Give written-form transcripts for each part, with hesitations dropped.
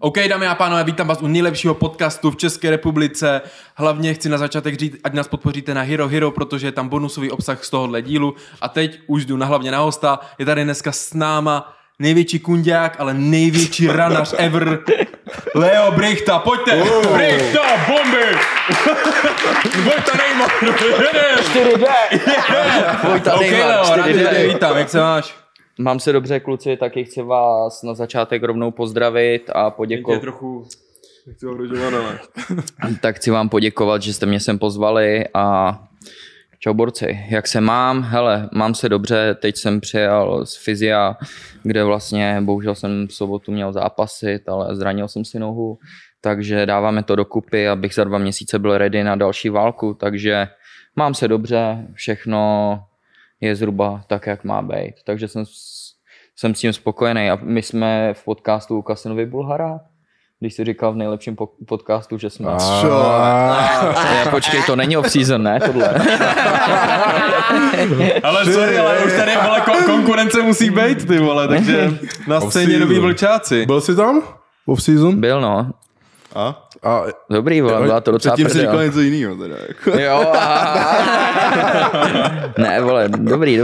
OK, dámy a pánové, vítám vás u nejlepšího podcastu v České republice. Hlavně chci na začátek říct, ať nás podpoříte na Hero Hero, protože je tam bonusový obsah z tohohle dílu. A teď už jdu na hlavně na hosta. Je tady dneska s náma největší kunďák, ale největší ranař ever. Leo Brichta, pojďte! Brichta, bomby! Vojta Nejmar! Vojta Nejmar, 4D! Vítám, jak se máš? Mám se dobře, kluci, taky chci vás na začátek rovnou pozdravit a poděkovat. Tak chci vám poděkovat, že jste mě sem pozvali a čau borci, jak se mám? Hele, mám se dobře, teď jsem přijel z fyzia, kde vlastně bohužel jsem v sobotu měl zápasit, ale zranil jsem si nohu, takže dáváme to dokupy, abych za 2 měsíce byl ready na další válku, takže mám se dobře, všechno je zhruba tak, jak má být. Takže jsem s tím spokojený. A my jsme v podcastu u Kasinovi Bulhara, když jsi říkal v nejlepším podcastu, že jsme... Počkej, to není off-season, ne? Tohle. Ale sorry, ale už tady byla konkurence musí být, ty vole, takže na scéně noví vlčáci. Byl jsi tam? Off-season? Byl, no. A dobrý, vole, byla to docela prdel. Předtím si říkal něco jinýho teda. Jako. Jo, ne, vole, dobrý.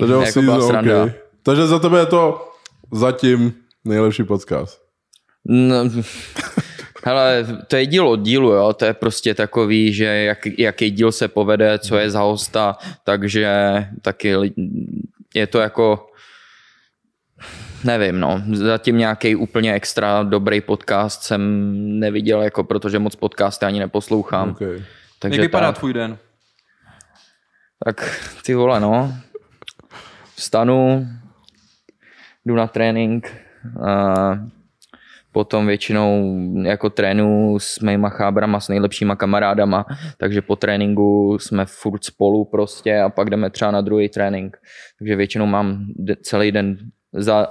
To jako byla sranda. Okay. Takže za tebe je to zatím nejlepší podcast. No, hele, to je díl od dílu, jo, to je prostě takový, že jaký díl se povede, co je za hosta, takže taky je to jako... Nevím, no. Zatím nějaký úplně extra dobrý podcast jsem neviděl, jako, protože moc podcasty ani neposlouchám. Okay. Jak vypadá tvůj den? Tak ty vole, no. Vstanu, jdu na trénink, potom většinou jako trénuju s mýma chábrama, s nejlepšíma kamarádama, takže po tréninku jsme furt spolu prostě a pak jdeme třeba na druhý trénink. Takže většinou mám celý den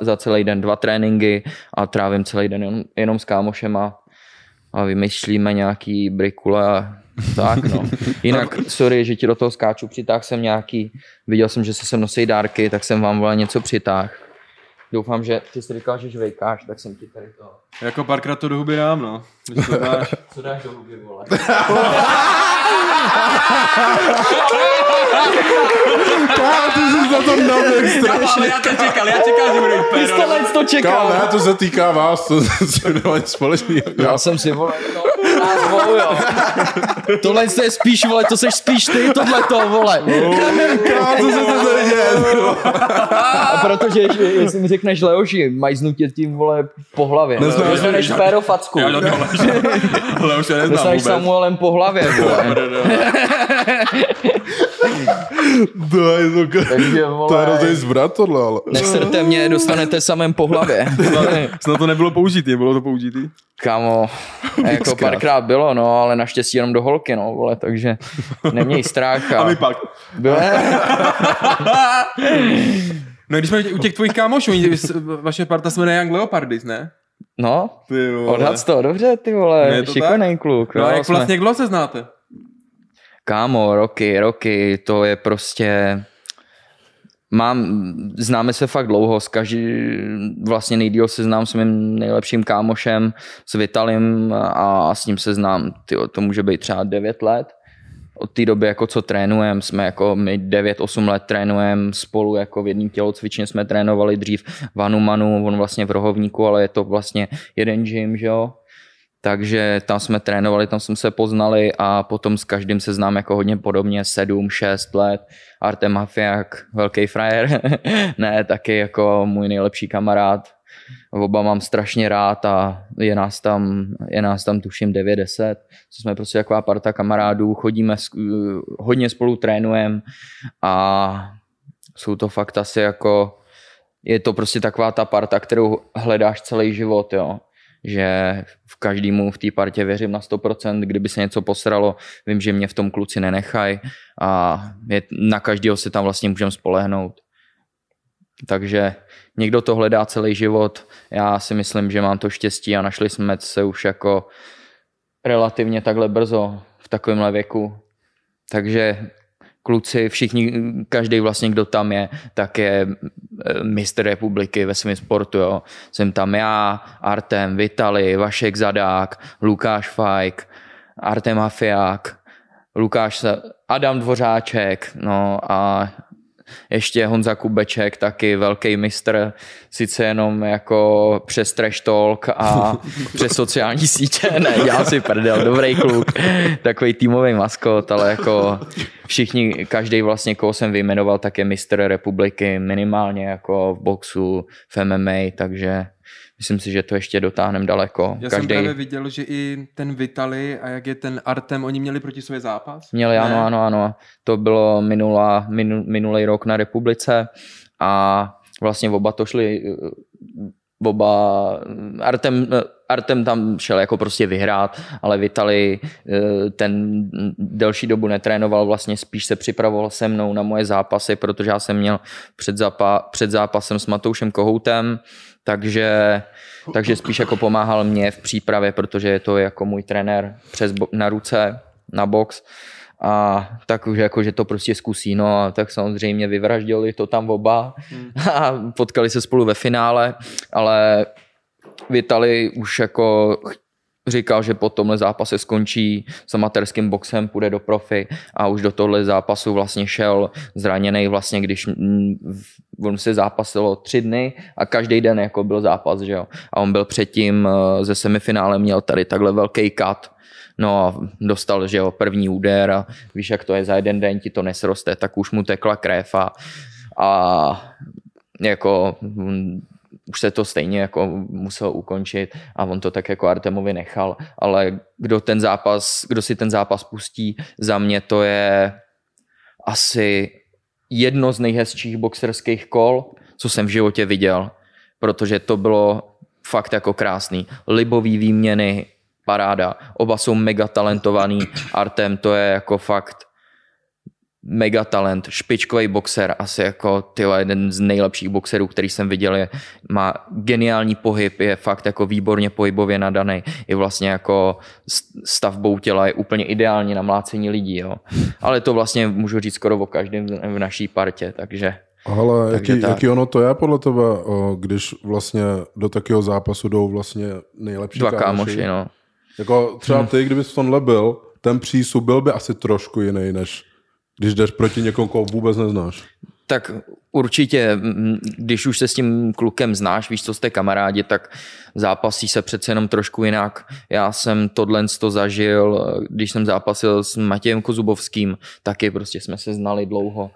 za celý den 2 tréninky a trávím celý den jenom s kámošem a vymýšlíme nějaký brikule a tak, no. Jinak, sorry, že ti do toho skáču, přitáhl jsem nějaký, viděl jsem, že se sem nosí dárky, tak jsem vám něco přitáhl. Doufám, že ty jsi říkal, že žvejkáš, tak jsem ti tady to... Jako párkrát to do huby dám, no. Když to dáš... Co dáš do huby, vole? Kámo, ty jsi za to naběh strašně. Já čekal, že budu jít péro. Ty jste let to čekal. Kámo, ne, to se týká vás, to se nemáme společný. Já jsem si, vole, to názvou, jo. Tohle je spíš, vole, to seš spíš ty, tohleto, vole. Kámo, co se to tady děje? A protože, jestli mi řekneš Leoši, mají znutit tím, vole, po hlavě. Nezneš péro facku. Leoši, neznám vůbec. Nezneš Samuelem po hlavě, vole. Takže, vole, to je rozdej zvrat tohle, ale... Nesrte mě, dostanete samém po hlavě. Snad to nebylo použitý, bylo to použitý? Kámo, jako párkrát bylo, no, ale naštěstí jenom do holky, no, vole, takže neměj strach. A my pak. No, když jsme u těch tvojich kámošů, vaše parta jsme na Young Leopards, ne? No, odhad to, dobře, ty vole, šikovnej kluk. No, jak vlastně kdo se znáte? Kámo, roky, to je prostě... Známe se fakt dlouho, vlastně nejdýl se znám s mým nejlepším kámošem, s Vitalim a s ním se znám, tyjo, to může být třeba 9 let. Od té doby, jako co trénujeme, jsme jako my 9-8 let trénujeme spolu, jako v jedním tělocvičně jsme trénovali dřív v Hanumanu, on vlastně v Rohovníku, ale je to vlastně jeden gym, že jo? Takže tam jsme trénovali, tam jsme se poznali a potom s každým se znám jako hodně podobně, 7-6 let. Artem Haftiak, velký frajer, ne, taky jako můj nejlepší kamarád. Oba mám strašně rád a je nás tam tuším 9-10. Jsme prostě taková parta kamarádů, chodíme, hodně spolu trénujeme a jsou to fakt asi jako, je to prostě taková ta parta, kterou hledáš celý život, jo. Že v každému v té partě věřím na 100%, kdyby se něco posralo, vím, že mě v tom kluci nenechají a na každého se tam vlastně můžeme spolehnout. Takže někdo to hledá celý život, já si myslím, že mám to štěstí a našli jsme se už jako relativně takhle brzo v takovémhle věku. Takže kluci, všichni, každý vlastně, kdo tam je, tak je mistr republiky ve svém sportu. Jo. Jsem tam já, Artem, Vitali, Vašek Zadák, Lukáš Fajk, Artem Haftiak, Adam Dvořáček, no a ještě Honza Kubeček, taky velký mistr, sice jenom jako přes trash talk a přes sociální sítě, ne, já si prdel, dobrý kluk, takový týmový maskot, ale jako všichni, každý vlastně, koho jsem vyjmenoval, tak je mistr republiky minimálně jako v boxu, v MMA, takže myslím si, že to ještě dotáhneme daleko. Já jsem právě viděl, že i ten Vitali a jak je ten Artem, oni měli proti sobě zápas? Měli, ano. To bylo minulý rok na republice a vlastně oba Artem tam šel jako prostě vyhrát, ale Vitali ten delší dobu netrénoval, vlastně spíš se připravoval se mnou na moje zápasy, protože já jsem měl před zápasem s Matoušem Kohoutem, takže spíš jako pomáhal mě v přípravě, protože je to jako můj trenér na ruce, na box. A tak už jako, že to prostě zkusí, no a tak samozřejmě vyvraždili to tam oba a potkali se spolu ve finále, ale Vitali už jako říkal, že po tomhle zápase skončí s amatérským boxem, půjde do profi a už do tohle zápasu vlastně šel zraněný vlastně, když on se zápasilo 3 dny a každý den jako byl zápas, že jo. A on byl předtím ze semifinále, měl tady takhle velký cut, no a dostal, že jo, první úder a víš, jak to je, za jeden den ti to nesroste, tak už mu tekla krev a jako už se to stejně jako musel ukončit a on to tak jako Artemovi nechal, ale kdo si ten zápas pustí, za mě to je asi jedno z nejhezčích boxerských kol, co jsem v životě viděl, protože to bylo fakt jako krásný. Libový výměny, paráda. Oba jsou mega talentovaný. Artem to je jako fakt mega talent, špičkový boxer, asi jako jeden z nejlepších boxerů, který jsem viděl, má geniální pohyb, je fakt jako výborně pohybově nadaný, je vlastně jako stavbou těla, je úplně ideální na mlácení lidí, jo. Ale to vlastně můžu říct skoro o každém v naší partě, takže... Ale jaký ono to je podle tebe, když vlastně do takého zápasu jdou vlastně nejlepší kámoši, no. Jako třeba ty, kdybys v tomhle byl, ten přístup byl by asi trošku jiný, než když jdeš proti někomu, koho vůbec neznáš. Tak určitě, když už se s tím klukem znáš, víš, co jste kamarádi, tak zápasí se přece jenom trošku jinak. Já jsem tohle zažil, když jsem zápasil s Matějem Kozubovským, taky prostě jsme se znali dlouho.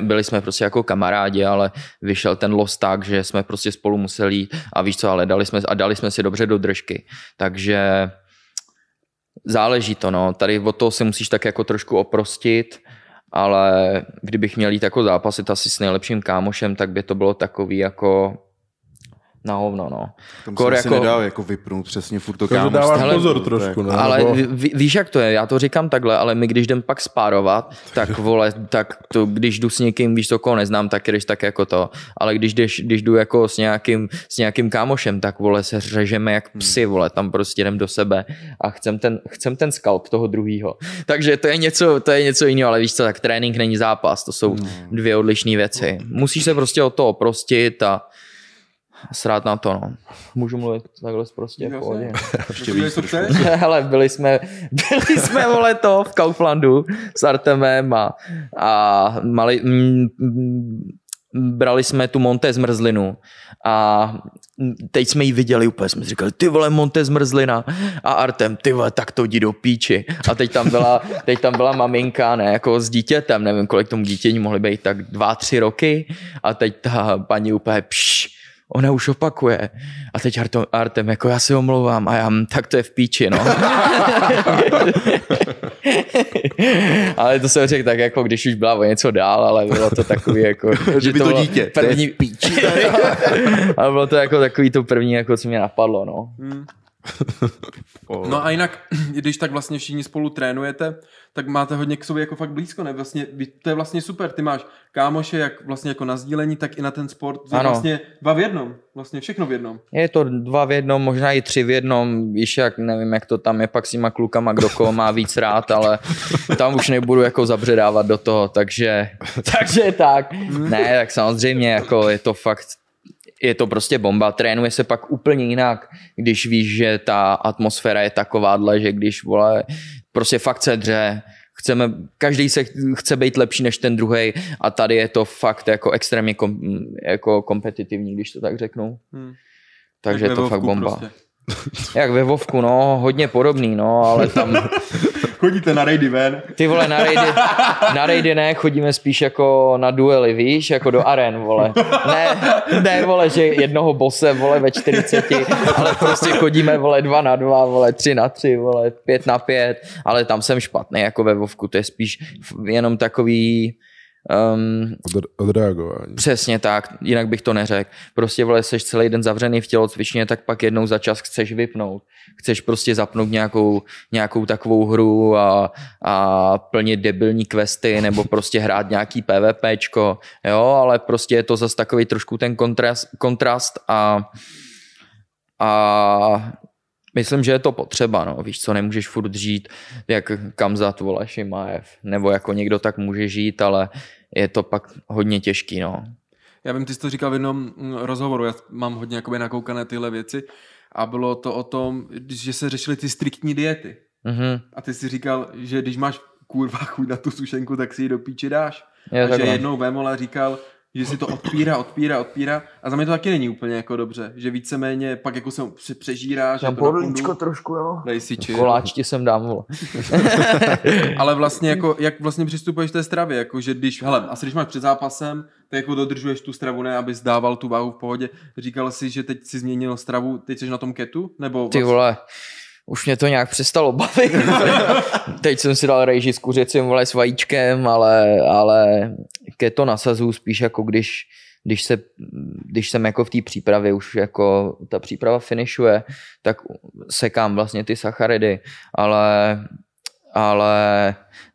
Byli jsme prostě jako kamarádi, ale vyšel ten los tak, že jsme prostě spolu museli jít a víš co, ale dali jsme si dobře do držky. Takže záleží to, no. Tady od toho se musíš tak jako trošku oprostit, ale kdybych měl jít jako zápasit asi s nejlepším kámošem, tak by to bylo takový jako na hovno, no. Tam se asi nedal jako vypnout přesně furt to kámoš. Dáváš pozor trošku, ne? Ale víš, jak to je, já to říkám takhle, ale my když jdem pak spárovat, tak vole, tak to, když jdu s někým, víš, to koho neznám, tak jdeš tak jako to. Ale když jdu jako s nějakým kámošem, tak vole, se řežeme jak psi, vole, tam prostě jdem do sebe a chcem ten skalp toho druhýho. Takže to je něco jiného, ale víš co, tak trénink není zápas, to jsou dvě odlišné věci. Musíš se prostě od toho oprostit a srát na to, no. Můžu mluvit takhle prostě v pohodě. Hele, byli jsme vole to v Kauflandu s Artemem a brali jsme tu Monté zmrzlinu a teď jsme ji viděli úplně, jsme říkali, ty vole, Monté zmrzlina a Artem, ty vole, tak to jdi do píči a teď tam byla maminka, ne, jako s dítětem, nevím, kolik tomu dítění mohly být, tak 2-3 roky a teď ta paní úplně ona už opakuje. A teď Artem, jako já se omlouvám a já, tak to je v píči, no. Ale to jsem řekl tak, jako když už byla o něco dál, ale bylo to takový, jako... že by to dítě, první... to je v píči. Ale bylo to jako takový to první, jako co mě napadlo, no. No a jinak, když tak vlastně všichni spolu trénujete, tak máte hodně k sobě jako fakt blízko, ne? Vlastně, to je vlastně super, ty máš kámoše jak vlastně jako na sdílení, tak i na ten sport, je vlastně dva v jednom, vlastně všechno v jednom. Je to dva v jednom, možná i tři v jednom, víš jak, nevím jak to tam je pak s těma klukama, kdo koho má víc rád, ale tam už nebudu jako zabředávat do toho, takže tak. Ne, tak samozřejmě jako je to fakt, je to prostě bomba, trénuje se pak úplně jinak, když víš, že ta atmosféra je takováhle, že když vole, prostě fakt se dře, každý se chce být lepší než ten druhej a tady je to fakt jako extrémně jako kompetitivní, když to tak řeknu. Takže je to fakt bomba. Prostě. Jak ve Vovku, no, hodně podobný, no, ale tam... Chodíte na rejdy ven? Ty vole, na rejdy ne, chodíme spíš jako na duely, víš, jako do aren, vole. Ne, vole, že jednoho bose, vole, ve 40, ale prostě chodíme, vole, 2 na 2, vole, 3 na 3, vole, 5 na 5, ale tam jsem špatný, jako ve Vovku, to je spíš jenom takový... Odreagování. Přesně tak, jinak bych to neřekl. Prostě vole, seš celý den zavřený v tělocvičně, tak pak jednou za čas chceš vypnout. Chceš prostě zapnout nějakou takovou hru a plnit debilní questy nebo prostě hrát nějaký PvPčko, jo, ale prostě je to zase takový trošku ten kontrast a myslím, že je to potřeba, no. Víš co, nemůžeš furt žít, jak Kamzat, vole, Šimajev, nebo jako někdo tak může žít, ale je to pak hodně těžký, no. Já vím, ty jsi to říkal v jednom rozhovoru, já mám hodně jakoby nakoukané tyhle věci a bylo to o tom, že se řešily ty striktní diety. Mm-hmm. A ty jsi říkal, že když máš kurva chuť na tu sušenku, tak si ji do píči dáš. A že jednou Vemola říkal, že si to odpírá a za mě to taky není úplně jako dobře, že víceméně pak jako se přežíráš. Tam podlíčko trošku, jo. Dej si čil. Koláč ti sem dám, vole. Ale vlastně jako, jak vlastně přistupuješ k té stravě, jako že když, hele, asi když máš před zápasem, tak jako dodržuješ tu stravu, ne, aby zdával tu váhu v pohodě. Říkal jsi, že teď si změnil stravu, teď jsi na tom ketu? Nebo vlastně... Ty vole, už mě to nějak přestalo bavit. Teď jsem si dal rejži s kuřecím, vole, s vajíčkem, ale keto nasazuju spíš jako když jsem jako v té přípravě, už jako ta příprava finišuje, tak sekám vlastně ty sacharidy, ale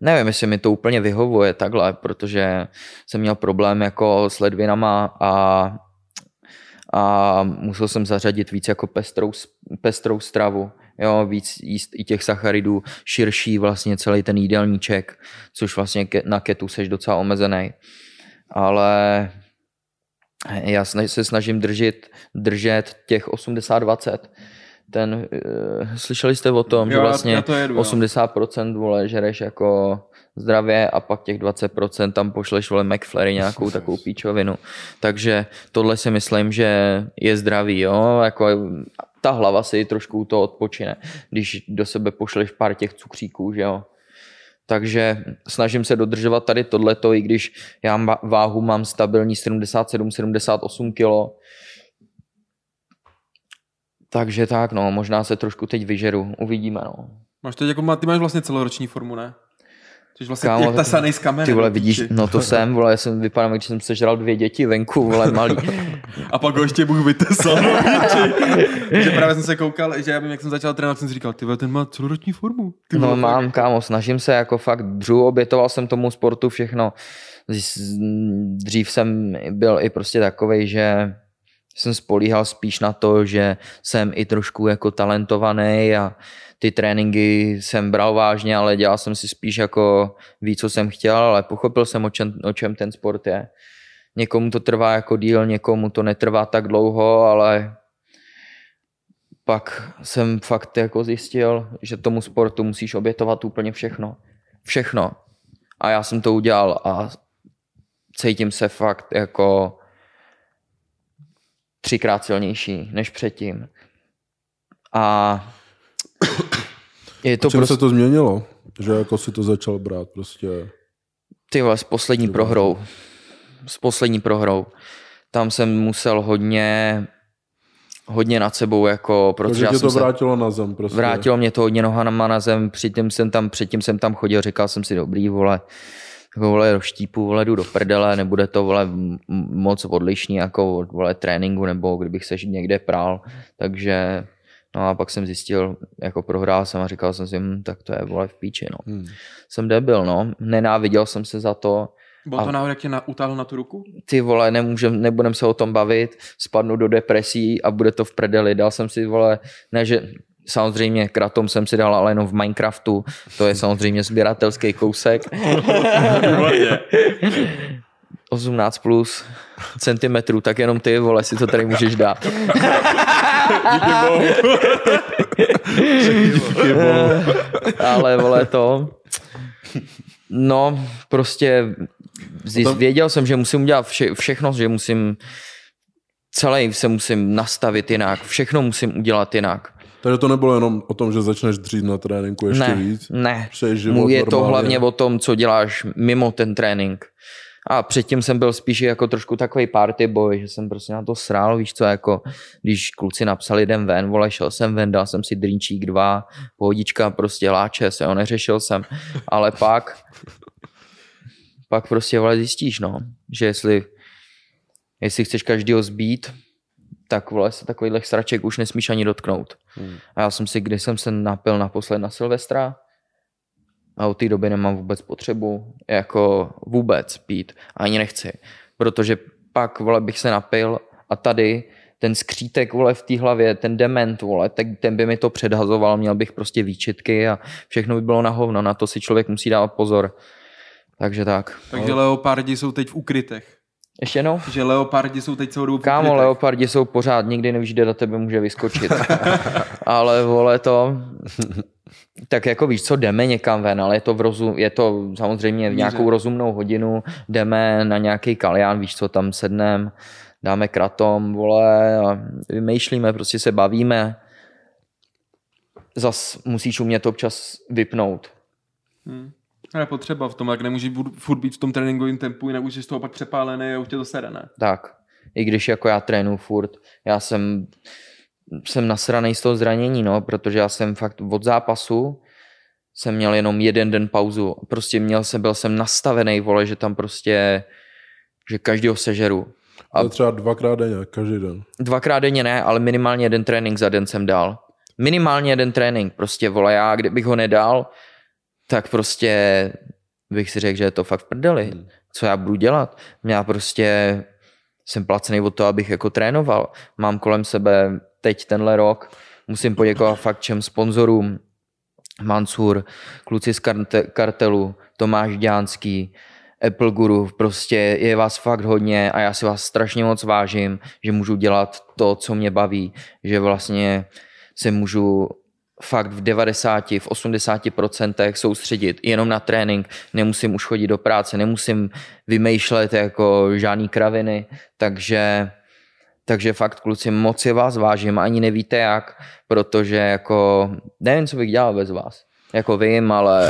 nevím, jestli mi to úplně vyhovuje takhle, protože jsem měl problém jako s ledvinama a musel jsem zařadit víc jako pestrou stravu. Jo, víc jíst i těch sacharidů, širší vlastně celý ten jídelníček, což vlastně na ketu seš docela omezený. Ale já se snažím držet těch 80-20. Slyšeli jste o tom, že vlastně to jedu, 80% vole, žereš jako zdravě a pak těch 20% tam pošleš vole McFlurry nějakou takovou píčovinu. Takže tohle si myslím, že je zdravý, jo, jako ta hlava si trošku to odpočine, když do sebe pošleš pár těch cukříků, že jo. Takže snažím se dodržovat tady tohleto, i když já váhu mám stabilní 77-78 kg. Takže tak, no, možná se trošku teď vyžeru, uvidíme, no. Ty máš vlastně celoroční formu, ne? Ty vlastně jak ta sanej z kamery. Ty vole, vidíš, no to jsem, vole, já jsem vypadám, když jsem sežral 2 děti venku, vole, malý. A pak ho ještě Bůh vytesal. Že právě jsem se koukal, že já vím, jak jsem začal trénovat, jsem si říkal, ty vole, ten má celoroční formu. Ty vole, no mám, tak. Kámo, snažím se, jako fakt dřu, obětoval jsem tomu sportu všechno. Dřív jsem byl i prostě takovej, že jsem spolíhal spíš na to, že jsem i trošku jako talentovaný a ty tréninky jsem bral vážně, ale dělal jsem si spíš jako víc, co jsem chtěl, ale pochopil jsem, o čem ten sport je. Někomu to trvá jako díl, někomu to netrvá tak dlouho, ale pak jsem fakt jako zjistil, že tomu sportu musíš obětovat úplně všechno. Všechno. A já jsem to udělal a cítím se fakt jako 3krát silnější než předtím. A je to se to změnilo? Že jako si to začal brát prostě... Ty vole, s poslední prohrou. Tam jsem musel hodně nad sebou jako... Protože já to vrátilo na zem prostě. Vrátilo mě to hodně nohama na zem, předtím jsem tam chodil, říkal jsem si dobrý, vole, vole, roštípu, vole, jdu do prdele, nebude to, vole, moc odlišný jako od, vole, tréninku, nebo kdybych se někde prál, takže No a pak jsem zjistil, jako prohrál jsem a říkal jsem si, tak to je vole v píči, no. Jsem debil, no. Nenáviděl jsem se za to. Bylo to náhodou, jak tě utáhl na tu ruku? Ty vole, nebudem se o tom bavit, spadnu do depresí a bude to v prdeli. Dal jsem si, vole, ne, že samozřejmě kratom jsem si dal, ale jenom v Minecraftu. To je samozřejmě sběratelský kousek. 18+ centimetrů, tak jenom ty, vole, si to tady můžeš dát. Díky bohu. Díky bohu. Ale, vole, to... No, prostě věděl jsem, že musím udělat všechno, že musím celý se musím nastavit jinak, všechno musím udělat jinak. Takže to nebylo jenom o tom, že začneš dřít na tréninku ještě víc? Ne, život, je to hlavně o tom, co děláš mimo ten trénink. A předtím jsem byl spíš jako trošku takový party boy, že jsem prostě na to srál, víš co, jako když kluci napsali jdem ven, vole, šel jsem ven, dal jsem si drinčík 2, pohodička, prostě láče se, jo, neřešil jsem, ale pak prostě, vole, zjistíš, no, že jestli chceš každýho zbít, tak, vole, se takovýhlech sraček už nesmíš ani dotknout. A já jsem si, když jsem se napil naposled na Silvestra, a od té doby nemám vůbec potřebu jako vůbec pít. Ani nechci. Protože pak, vole, bych se napil a tady ten skřítek, vole, v té hlavě, ten dement, vole, ten by mi to předhazoval, měl bych prostě výčitky a všechno by bylo na hovno. Na to si člověk musí dávat pozor. Takže tak. Takže no. Leopardi jsou teď v ukrytech. Ještě jednou? Že leopardi jsou teď celou dobu v ukrytech. Kámo, leopardi jsou pořád, nikdy nevíš, kde na tebe může vyskočit. Ale, vole, to... Tak jako víš co, jdeme někam ven, ale je to samozřejmě v nějakou rozumnou hodinu, jdeme na nějaký kalján, víš co, tam sedneme, dáme kratom, vole, a vymýšlíme, prostě se bavíme. Zas musíš umět občas vypnout. Ale potřeba v tom, jak nemůžeš furt být v tom tréninkovém tempu, jinak už jsi z toho pak přepálený a už tě to sere, ne? Tak, i když jako já trénu furt, já jsem nasranej z toho zranění, no, protože já jsem fakt od zápasu jsem měl jenom jeden den pauzu. Prostě byl jsem nastavený, vole, že tam prostě, že každýho sežeru. A to třeba 2x denně, každý den. 2x denně ne, ale minimálně jeden trénink za den jsem dal. Minimálně jeden trénink, prostě, vole, já kdybych ho nedal, tak prostě bych si řekl, že je to fakt v prdeli. Co já budu dělat? Já prostě jsem placený od toho, abych jako trénoval. Mám kolem sebe teď tenhle rok, musím poděkovat fakt všem sponzorům, Mansur, kluci z Kartelu, Tomáš Ďánský, Apple Guru, prostě je vás fakt hodně a já si vás strašně moc vážím, že můžu dělat to, co mě baví, že vlastně se můžu fakt v 90, v 80% soustředit jenom na trénink, nemusím už chodit do práce, nemusím vymýšlet jako žádný kraviny, takže fakt, kluci, moc je vás vážím, ani nevíte jak, protože jako, nevím, co bych dělal bez vás. Jako vím, ale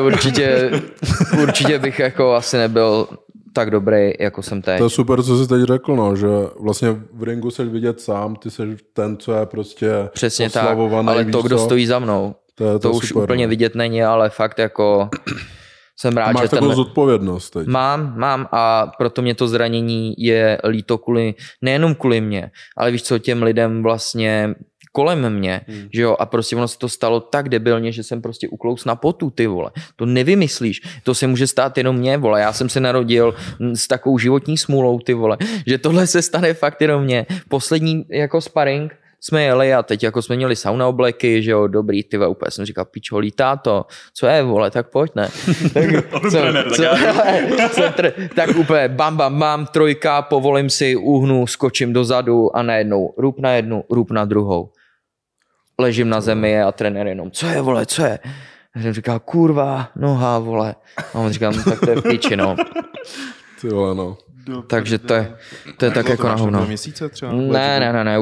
určitě bych jako asi nebyl tak dobrý, jako jsem teď. To je super, co jsi teď řekl, no, že vlastně v ringu seš vidět sám, ty seš ten, co je prostě přesně tak, ale to, kdo stojí za mnou, to už super, úplně vidět není, ale fakt jako... Jsem rád, máš že takovou zodpovědnost teď. Mám a proto mě to zranění je líto nejenom kvůli mě, ale víš co, těm lidem vlastně kolem mě, že jo, a prostě ono se to stalo tak debilně, že jsem prostě uklouz na potu, ty vole, to nevymyslíš, to se může stát jenom mně, vole, já jsem se narodil s takovou životní smůlou, ty vole, že tohle se stane fakt jenom mně. Poslední jako sparring jsme jeli a teď jako jsme měli sauna obleky, že jo, dobrý, ty úplně jsem říkal, pičo, lítá to, co je, vole, tak pojď, ne. Tak úplně bam, bam, bam, 3, povolím si, uhnu, skočím dozadu a najednou růb na jednu, růb na druhou. Ležím na zemi a trenér jenom, co je, vole, co je? A jsem říkal, kurva, noha, vole. A on říkal, no, tak to je v piči, no. Ty vole, no. Takže to je tak jako na hovno. Ne,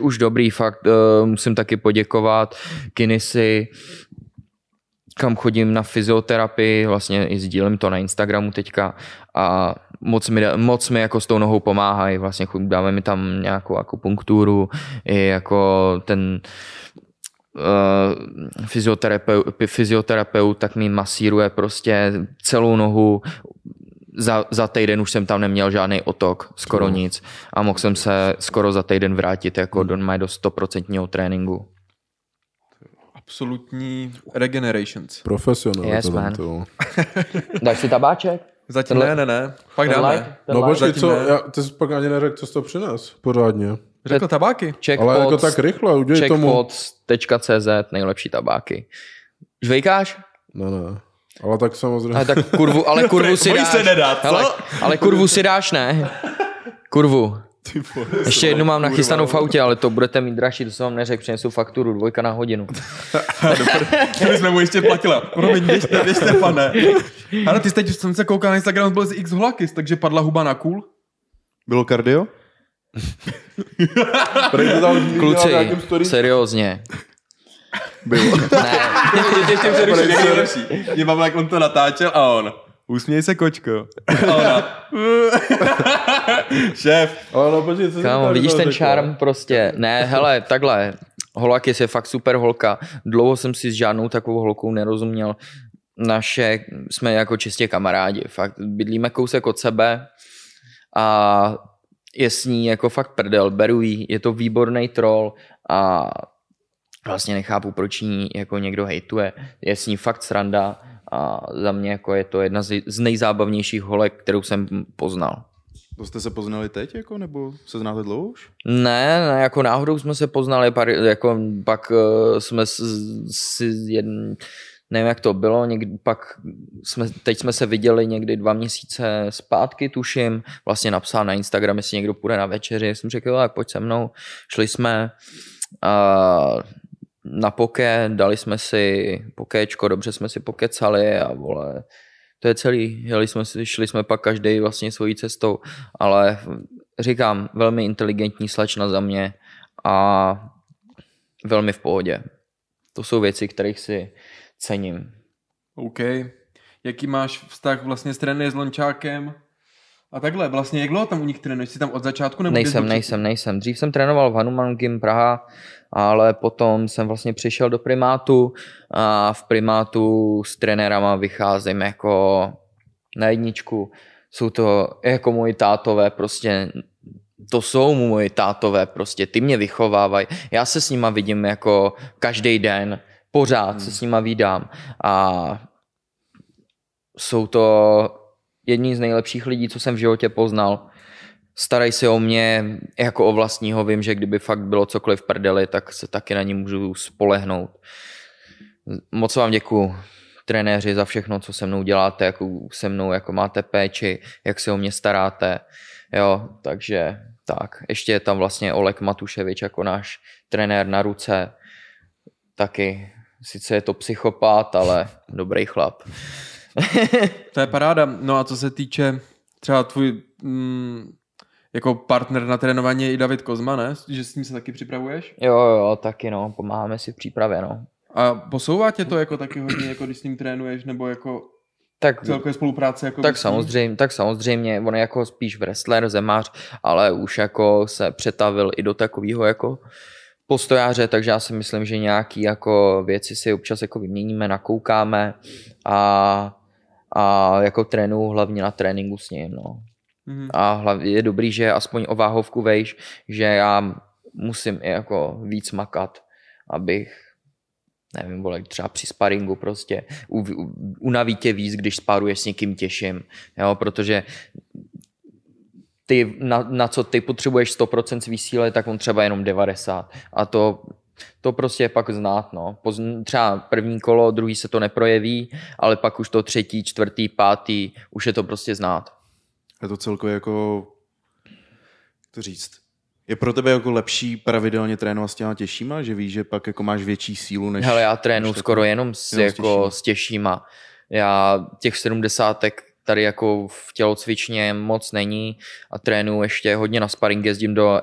už dobrý, fakt musím taky poděkovat Kynisi, kam chodím na fyzioterapii, vlastně i sdílím to na Instagramu teďka a moc mi jako s tou nohou pomáhají, vlastně dáme mi tam nějakou akupunkturu, i jako ten fyzioterapeut tak mi masíruje prostě celou nohu, za týden už jsem tam neměl žádný otok, skoro nic. A mohl jsem se skoro za týden vrátit jako do 100% tréninku. Absolutní regenerations. Profesionál. Yes, man. Dáš si tabáček? Zatím ne. Pak dáme. No počkej, ty jsi pak ani neřekl, co jsi to přines pořádně. Řekl tabáky. Checkpots, ale jako tak rychle, udělej tomu. Checkpots.cz, nejlepší tabáky. Žvejkáš? Ne. Ale tak samozřejmě. Ale kurvu si dáš. Se nedat, ale kurvu si dáš, ne? Kurvu. Ještě jednu mám nachystanou v autě, ale to budete mít dražší, to jsem vám neřekl, přinesu fakturu, 2 na hodinu. Kdyby jsme mu ještě platila. Promiň, běžte, pane. Ano, ty jste, jsem se koukal na Instagram, byl z X Holakis, takže padla huba na kůl. Bylo kardio? Kluci, seriózně. Bylo. Ne. Ještě přeruším. Je mám, jak on to natáčel a on... Usměj se, kočko. Šéf. Kámo, vidíš ten šarm prostě. Ne, hele, takhle. Holakis je fakt super holka. Dlouho jsem si s žádnou takovou holkou nerozuměl. Jsme jako čistě kamarádi. Fakt bydlíme kousek od sebe a je s ní jako fakt prdel. Beru jí, je to výborný troll a vlastně nechápu, proč ní jako někdo hejtuje. Je s ní fakt sranda. A za mě jako je to jedna z nejzábavnějších holek, kterou jsem poznal. To jste se poznali teď, jako, nebo se znáte dlouho už? Ne, jako náhodou jsme se poznali, jako pak jsme si nevím, jak to bylo, teď jsme se viděli někdy 2 měsíce zpátky, tuším, vlastně napsal na Instagram, jestli někdo půjde na večeři, jsem řekl, tak pojď se mnou, šli jsme a... na poké, dali jsme si pokéčko, dobře jsme si pokecali a vole, to je celý. Šli jsme pak každý vlastně svojí cestou, ale říkám, velmi inteligentní slečna za mě a velmi v pohodě. To jsou věci, kterých si cením. OK. Jaký máš vztah vlastně s trény s Lončákem? A takhle, vlastně jak dlouho tam u nich trénuješ? Jsi tam od začátku? Nebo nejsem. Dřív jsem trénoval v Hanuman Gym Praha, ale potom jsem vlastně přišel do Primátu a v Primátu s trenérama vycházím jako na jedničku. Jsou to jako moji tátové, prostě to jsou moji tátové, prostě ty mě vychovávají. Já se s nima vidím jako každý den, pořád se s nima vídám a jsou to jedni z nejlepších lidí, co jsem v životě poznal. Starají se o mě jako o vlastního. Vím, že kdyby fakt bylo cokoliv v prdeli, tak se taky na ní můžu spolehnout. Moc vám děkuju, trenéři, za všechno, co se mnou děláte, jakou se mnou jako máte péči, jak se o mě staráte. Jo, takže tak. Ještě je tam vlastně Olek Matuševič jako náš trenér na ruce. Taky sice je to psychopat, ale dobrý chlap. To je paráda. No a co se týče třeba tvůj jako partner na trénování je i David Kozma, ne? Že s ním se taky připravuješ? Jo, taky no, pomáháme si v přípravě, no. A posouvá tě to jako taky hodně, jako když s ním trénuješ, nebo jako celkově spolupráce? Jako tak samozřejmě, on je jako spíš wrestler, zemář, ale už jako se přetavil i do takového jako postojáře, takže já si myslím, že nějaký jako věci si občas jako vyměníme, nakoukáme a jako trénuju hlavně na tréninku s ním, no. A hlavně je dobrý, že aspoň o váhovku vejš, že já musím i jako víc makat, abych, nevím, vole, třeba při sparingu prostě unaví tě víc, když sparuješ s někým těžším, jo, protože ty, na co ty potřebuješ 100% svý síly, tak on třeba jenom 90 a to prostě je pak znát, no. Třeba první kolo, druhý se to neprojeví, ale pak už to třetí, čtvrtý, pátý, už je to prostě znát. Je to celkově jako, jak to říct, je pro tebe jako lepší pravidelně trénovat s těma těžšíma, že víš, že pak jako máš větší sílu než... Hele, já trénu skoro jenom s těžšíma. Já těch 70 tady jako v tělocvičně moc není a trénu ještě hodně na sparing, jezdím do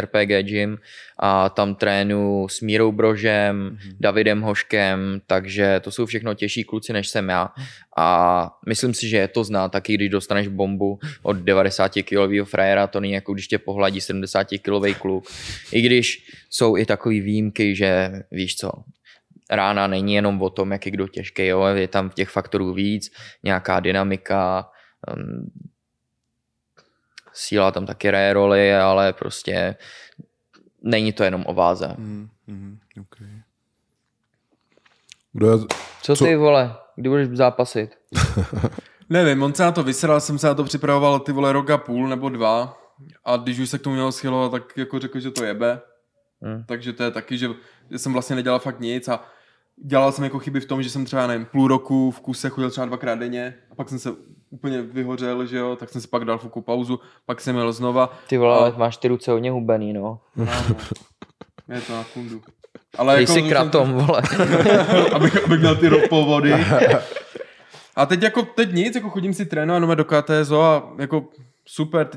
RPG gym a tam trénu s Mírou Brožem, Davidem Hoškem, takže to jsou všechno těžší kluci než jsem já a myslím si, že je to zná taky, když dostaneš bombu od 90 kilového frajera, to není jako když tě pohladí 70 kilový kluk, i když jsou i takový výjimky, že víš co, rána není jenom o tom, jak je kdo těžký, jo? Je tam těch faktorů víc, nějaká dynamika, Síla tam taky reroly, ale prostě není to jenom o váze. Okay. Co ty vole, kdy budeš zápasit? Nevím, on se na to vysral, jsem se na to připravoval ty vole rok a půl nebo dva a když už se k tomu mělo schylovat, tak jako řekl, že to jebe. Takže to je taky, že jsem vlastně nedělal fakt nic a dělal jsem jako chyby v tom, že jsem třeba, nevím, půl roku v kuse chodil třeba 2x denně a pak jsem se úplně vyhořel, že jo, tak jsem si pak dal fuku pauzu, pak jsem jel znova. Ty vole, ale máš ty ruce hodně hubený, no. Je to na kundu. Ale jako jsi kratom, vole. abych měl ty ropovody. A teď jako, teď nic, jako chodím si trénovat, no do KTSO a jako super,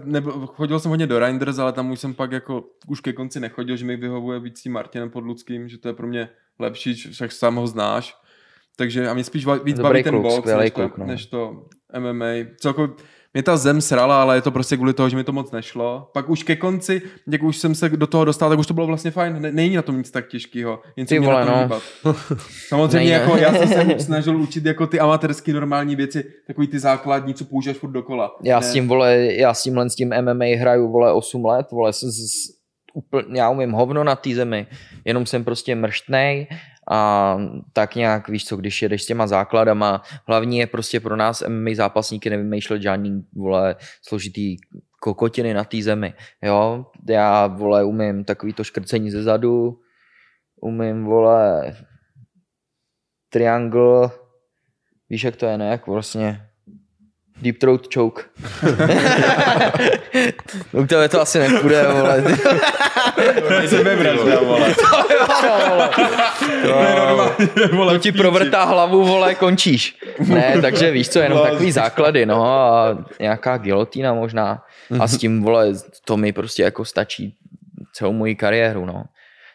chodil jsem hodně do Reinders, ale tam už jsem pak jako, už ke konci nechodil, že mi vyhovuje víc s Martinem Podluckým, že to je pro mě lepší, však sám ho znáš. Takže a mě spíš víc baví ten box, než to MMA. Celkově mě ta zem srala, ale je to prostě kvůli toho, že mi to moc nešlo. Pak už ke konci, jak už jsem se do toho dostal, tak už to bylo vlastně fajn. Není na tom nic tak těžkého. Jen se mě na tom hýbat. Samozřejmě jako já jsem se snažil učit jako ty amatérské normální věci, takový ty základní, co používáš furt dokola. Já s tím MMA hraju, vole, 8 let, vole, já umím hovno na té zemi, jenom jsem prostě mrštnej a tak nějak, víš co, když jedeš s těma základama, hlavní je prostě pro nás MMA zápasníky nevymýšlet žádný, vole, složitý kokotiny na té zemi, jo, já, vole, umím takový to škrcení ze zadu, umím, vole, triangle, víš, jak to je, ne, jak vlastně... Deep throat choke. No k tebe to asi nepůjde, vole. To ti provrtá hlavu, vole, končíš. Ne, takže víš co, jenom takový základy, no a nějaká gilotína možná. A s tím, vole, to mi prostě jako stačí celou moji kariéru, no.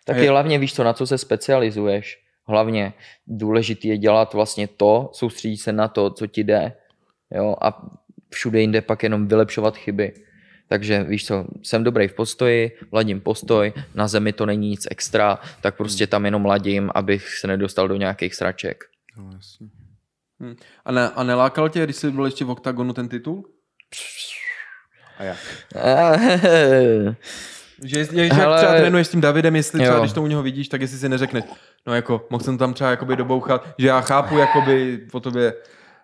Taky hlavně víš co, na co se specializuješ. Hlavně důležitý je dělat vlastně to, soustředit se na to, co ti jde. Jo, a všude jinde pak jenom vylepšovat chyby. Takže víš co, jsem dobrý v postoji, ladím postoj, na zemi to není nic extra, tak prostě tam jenom ladím, abych se nedostal do nějakých sraček. No, jasně. A nelákal tě, když jsi byl ještě v Octagonu, ten titul? A jak? Že třeba trénuješ s tím Davidem, jestli třeba, když to u něho vidíš, tak jestli si neřekneš, no jako, mohl jsem tam třeba jakoby dobouchat, že já chápu jakoby po tobě,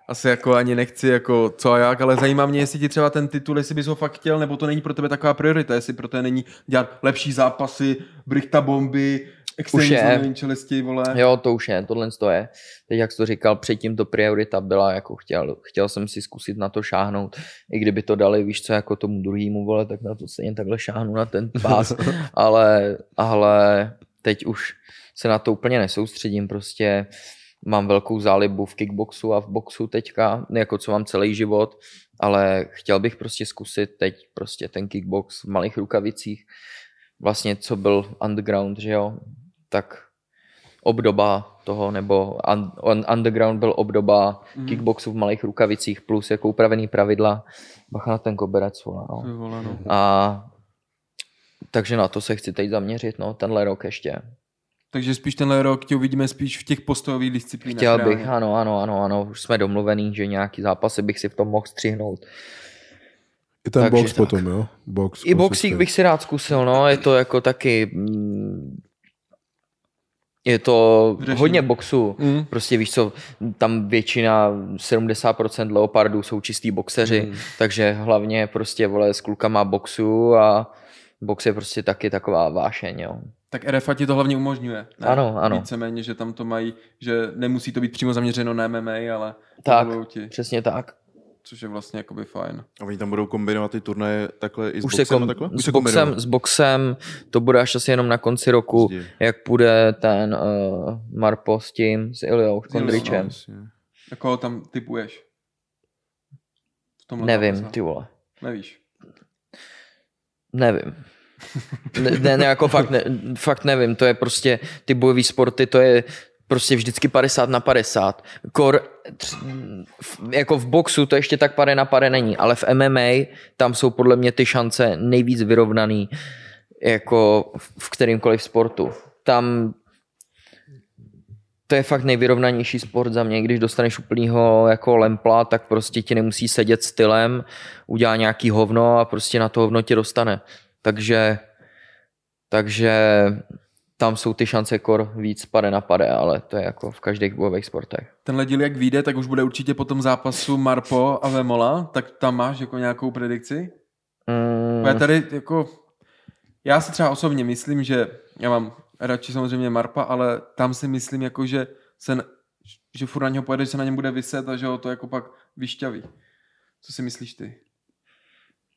asi jako ani nechci, jako co a jak, ale zajímá mě, jestli ti třeba ten titul, jestli bys ho fakt chtěl, nebo to není pro tebe taková priorita, jestli pro tebe není dělat lepší zápasy, Brichta bomby, extrémní znamení čelisti, vole. Jo, to už je, tohle to je. Teď, jak jsi to říkal, předtím to priorita byla, jako chtěl jsem si zkusit na to šáhnout, i kdyby to dali, víš co, jako tomu druhému, vole, tak na to stejně takhle šáhnu na ten pás, ale teď už se na to úplně nesoustředím, prostě mám velkou zálibu v kickboxu a v boxu teďka, jako co mám celý život, ale chtěl bych prostě zkusit teď prostě ten kickbox v malých rukavicích, vlastně co byl underground, že jo, tak obdoba toho, nebo underground byl obdoba kickboxu v malých rukavicích plus jako upravený pravidla, bacha na ten koberec, no. A takže na to se chci teď zaměřit, no, tenhle rok ještě. Takže spíš tenhle rok tě uvidíme spíš v těch postojových disciplínách. Chtěl bych, reálně. Ano. Už jsme domluvený, že nějaký zápasy bych si v tom mohl střihnout. I ten box tak. Potom, jo? Box, i boxík bych si rád zkusil, no. Je to jako taky... Je to hodně boxu. Prostě víš co, tam většina, 70% leopardů jsou čistý boxeři, takže hlavně prostě, vole, s klukama boxu a box je prostě taky taková vášeň, jo. Tak RFA ti to hlavně umožňuje. Ne? Ano. Víceméně, že tam to mají, že nemusí to být přímo zaměřeno na MMA, ale... Tak, přesně tak. Což je vlastně jakoby fajn. A oni tam budou kombinovat ty turnaje takhle i s boxem? S boxem to bude až asi jenom na konci roku, jak půjde ten Marpo s tím, s Iljou, s Kondričem. A koho tam typuješ? Nevím, ty vole. Nevíš? Nevím. Fakt nevím, to je prostě ty bojové sporty, to je prostě vždycky 50-50. Jako v boxu to ještě tak pare na pare není, ale v MMA tam jsou podle mě ty šance nejvíc vyrovnaný jako v kterýmkoliv sportu. Tam to je fakt nejvyrovnanější sport za mě, když dostaneš úplnýho jako lempla, tak prostě ti nemusí sedět stylem, udělá nějaký hovno a prostě na to hovno ti dostane. Takže tam jsou ty šance kor víc pade na pade, ale to je jako v každých bojových sportech. Tenhle díl jak vyjde, tak už bude určitě po tom zápasu Marpo a Vemola, tak tam máš jako nějakou predikci? Já si třeba osobně myslím, že já mám radši samozřejmě Marpa, ale tam si myslím, jako, že furt na něho pojede, že se na něm bude vyset a že ho to jako pak vyšťaví. Co si myslíš ty?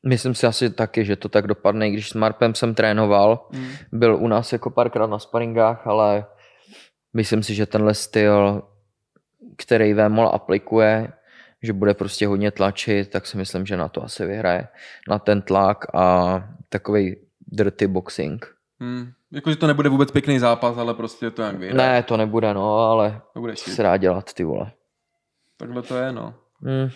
Myslím si asi taky, že to tak dopadne, i když s Marpem jsem trénoval. Byl u nás jako párkrát na sparingách, ale myslím si, že tenhle styl, který Vemola aplikuje, že bude prostě hodně tlačit, tak si myslím, že na to asi vyhraje. Na ten tlak a takovej dirty boxing. Jakože to nebude vůbec pěkný zápas, ale prostě to nějak vyhraje. Ne, to nebude, no, ale se rád dělat, ty vole. Takhle to je, no.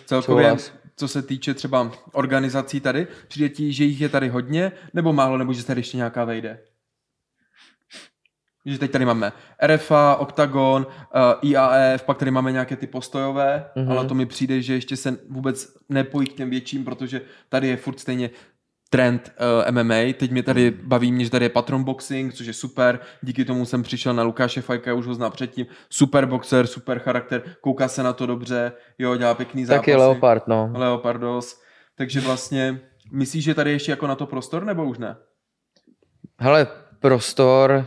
Celkově, co se týče třeba organizací tady, přijde ti, že jich je tady hodně, nebo málo, nebo že se tady ještě nějaká vejde? Že teď tady máme RFA, Octagon, IAF, pak tady máme nějaké ty postojové, ale to mi přijde, že ještě se vůbec nepojí k těm větším, protože tady je furt stejně trend MMA. Teď mě tady baví mě, že tady je patron boxing, což je super. Díky tomu jsem přišel na Lukáše Fajka, už ho znám předtím. Super boxer, super charakter, kouká se na to dobře, jo, dělá pěkný zápasy. Taky Leopard, no. Leopardos. Takže vlastně, myslíš, že tady ještě jako na to prostor, nebo už ne? Hele, prostor,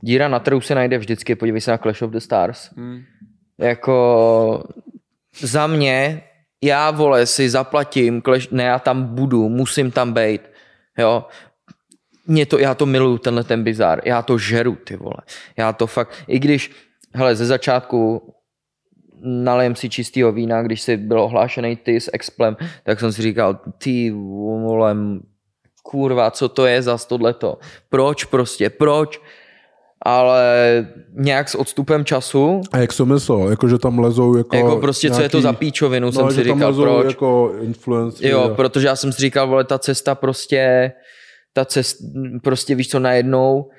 díra na trhu se najde vždycky, podívej se na Clash of the Stars. Jako za mě, já, vole, si zaplatím, ne, já tam budu, musím tam bejt, jo. Já to miluju, tenhle ten bizár, já to žeru, ty vole. Já to fakt, i když, hele, ze začátku nalejem si čistýho vína, když si byl ohlášený ty s Explem, tak jsem si říkal, ty vole, kurva, co to je zas tohleto? Proč prostě, proč? Ale nějak s odstupem času. A jak se myslel, jakože tam lezou jako prostě nějaký, co je to za píčovinu, no, jsem si říkal, proč. Jako jo, protože já jsem si říkal, vole, ta cesta prostě víš co, najednou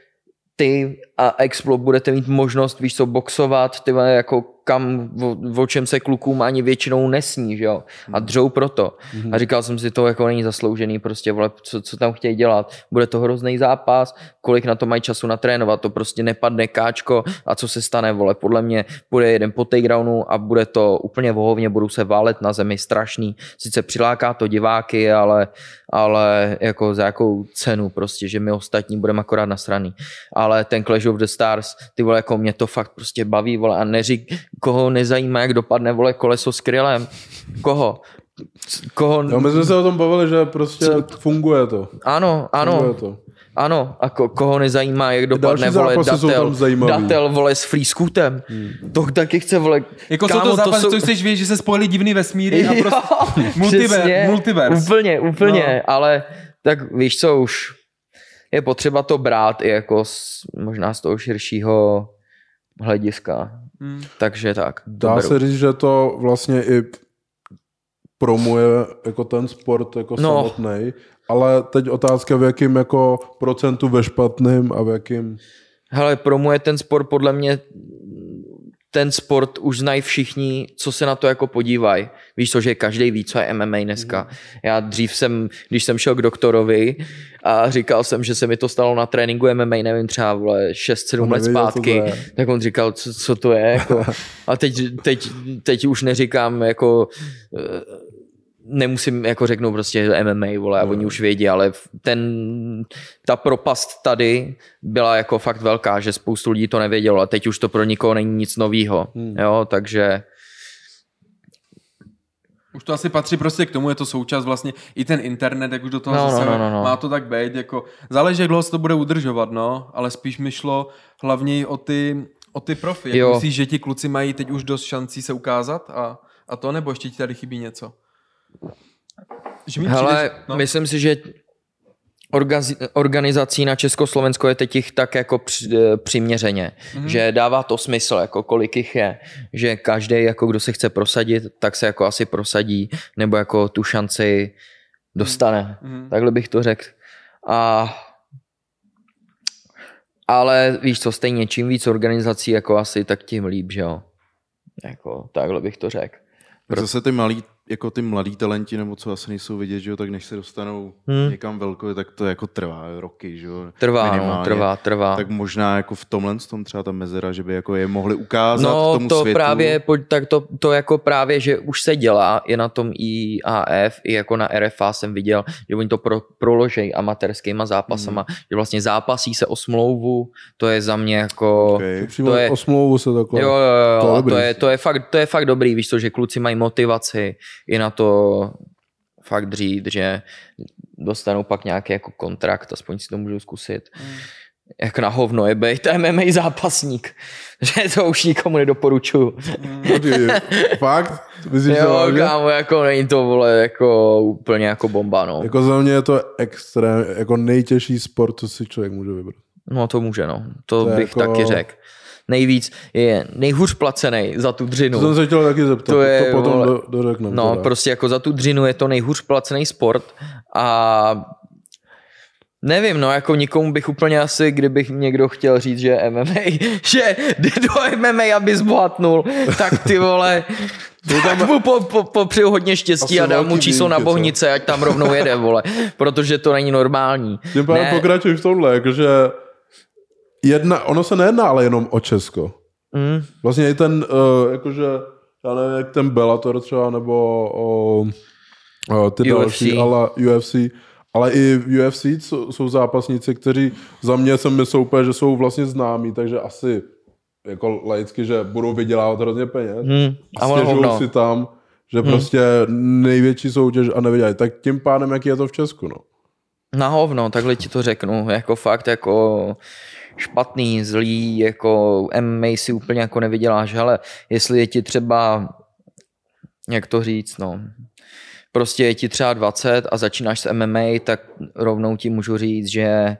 ty a Explo budete mít možnost, víš co, boxovat, ty jako kam, o čem se klukům ani většinou nesní, že jo, a dřou proto. A říkal jsem si, to jako není zasloužený, prostě, vole, co tam chtějí dělat, bude to hrozný zápas, kolik na to mají času natrénovat, to prostě nepadne káčko a co se stane, vole, podle mě bude jeden po takedownu a bude to úplně vohovně, budou se válet na zemi, strašný, sice přiláká to diváky, ale jako za jakou cenu prostě, že my ostatní budeme akorát nasraný, ale ten Clash of the Stars, ty vole, jako mě to fakt prostě baví, vole, a neřík, koho nezajímá, jak dopadne, vole, koleso s krylem? Koho? No, my jsme se o tom bavili, že prostě funguje to. Ano. Funguje to. Ano, a koho nezajímá, jak dopadne, vole, datel, vole, s free scootem. To taky chce, vole. Jako kámo, jsou to zápasy, co chceš vědět, že se spojili divný vesmíry a prostě multiverse. Úplně, no. Ale tak víš co, už je potřeba to brát i jako možná z toho širšího hlediska. Takže tak. Dá se říct, že to vlastně i promuje jako ten sport jako samotnej, ale teď otázka, v jakým jako procentu ve špatným a v jakým... Hele, promuje ten sport, podle mě ten sport už znají všichni, co se na to jako podívají. Víš co, že každý ví, co je MMA dneska. Já dřív jsem, když jsem šel k doktorovi a říkal jsem, že se mi to stalo na tréninku MMA, nevím, třeba 6-7 let zpátky, tak on říkal, co to je. Jako. A teď už neříkám, jako nemusím, jako řeknu prostě MMA, vole, a oni už vědí, ale ta propast tady byla jako fakt velká, že spoustu lidí to nevědělo a teď už to pro nikoho není nic novýho, jo, takže... Už to asi patří prostě k tomu, je to součást vlastně i ten internet, jak už do toho má to tak být, jako záleží, jak dlouho se to bude udržovat, no, ale spíš mi šlo hlavně o ty profi, jak myslíš, že ti kluci mají teď už dost šancí se ukázat a to, nebo ještě ti tady chybí něco? Hele, myslím si, že organizací na Československo je teď jich tak jako přiměřeně, že dává to smysl, jako kolik jich je, že každý, jako kdo se chce prosadit, tak se jako asi prosadí, nebo jako tu šanci dostane. Takhle bych to řekl. A Ale víš co, stejně čím víc organizací jako asi, tak tím líp, že jo. Jako, takhle bych to řekl. Zase ty malí, jako ty mladí talenti, nebo co asi nejsou vidět, že jo, tak než se dostanou někam velkou, tak to jako trvá roky, že jo. Trvá. Tak možná jako v tomhle tom třeba ta mezera, že by jako je mohli ukázat tomu světu. No to právě, tak to jako právě, že už se dělá, je na tom IAF, i jako na RFA jsem viděl, že oni to proložejí amatérskýma zápasama, že vlastně zápasí se o smlouvu, to je za mě jako... Okay. To je, o smlouvu se takhle... Jo, to je fakt dobrý, víš co, že kluci mají motivaci, i na to fakt dřít, že dostanou pak nějaký jako kontrakt, aspoň si to můžou zkusit. Jak na hovno je bejt MMA zápasník. Že to už nikomu nedoporučuju. Fakt? Myslím, jo, kámo, jako není to, vole, jako úplně jako bomba, no. Jako za mě je to extrém, jako nejtěžší sport, co si člověk může vybrat. No to může, no. To bych jako... taky řekl. Nejvíc je nejhůř placený za tu dřinu. To jsem se chtěl taky zeptat, to potom dořekneme. No teda. Prostě jako za tu dřinu je to nejhůř placený sport a nevím, no jako nikomu bych úplně asi, kdybych někdo chtěl říct, že MMA, že jde do MMA, aby zbohatnul, tak ty vole, tak mu popřiju hodně štěstí a dám mu číslo na bohnice, co? Ať tam rovnou jede, vole, protože to není normální. Tím pádem pokračuji v tomhle, jakože ono se nejedná ale jenom o Česko. Vlastně i ten, jakože, já nevím, jak ten Bellator třeba, nebo ty UFC. Ale i v UFC jsou zápasníci, kteří za mě se myslou úplně, že jsou vlastně známí, takže asi jako laicky, že budou vydělávat hrozně peněz. Stěžují si tam, že prostě největší soutěž a nevydělají. Tak tím pádem, jaký je to v Česku, no. Na hovno, takhle ti to řeknu, jako fakt jako špatný, zlý, jako MMA si úplně jako nevyděláš, hele, jestli je ti třeba, jak to říct, no, prostě je ti třeba 20 a začínáš s MMA, tak rovnou ti můžu říct, že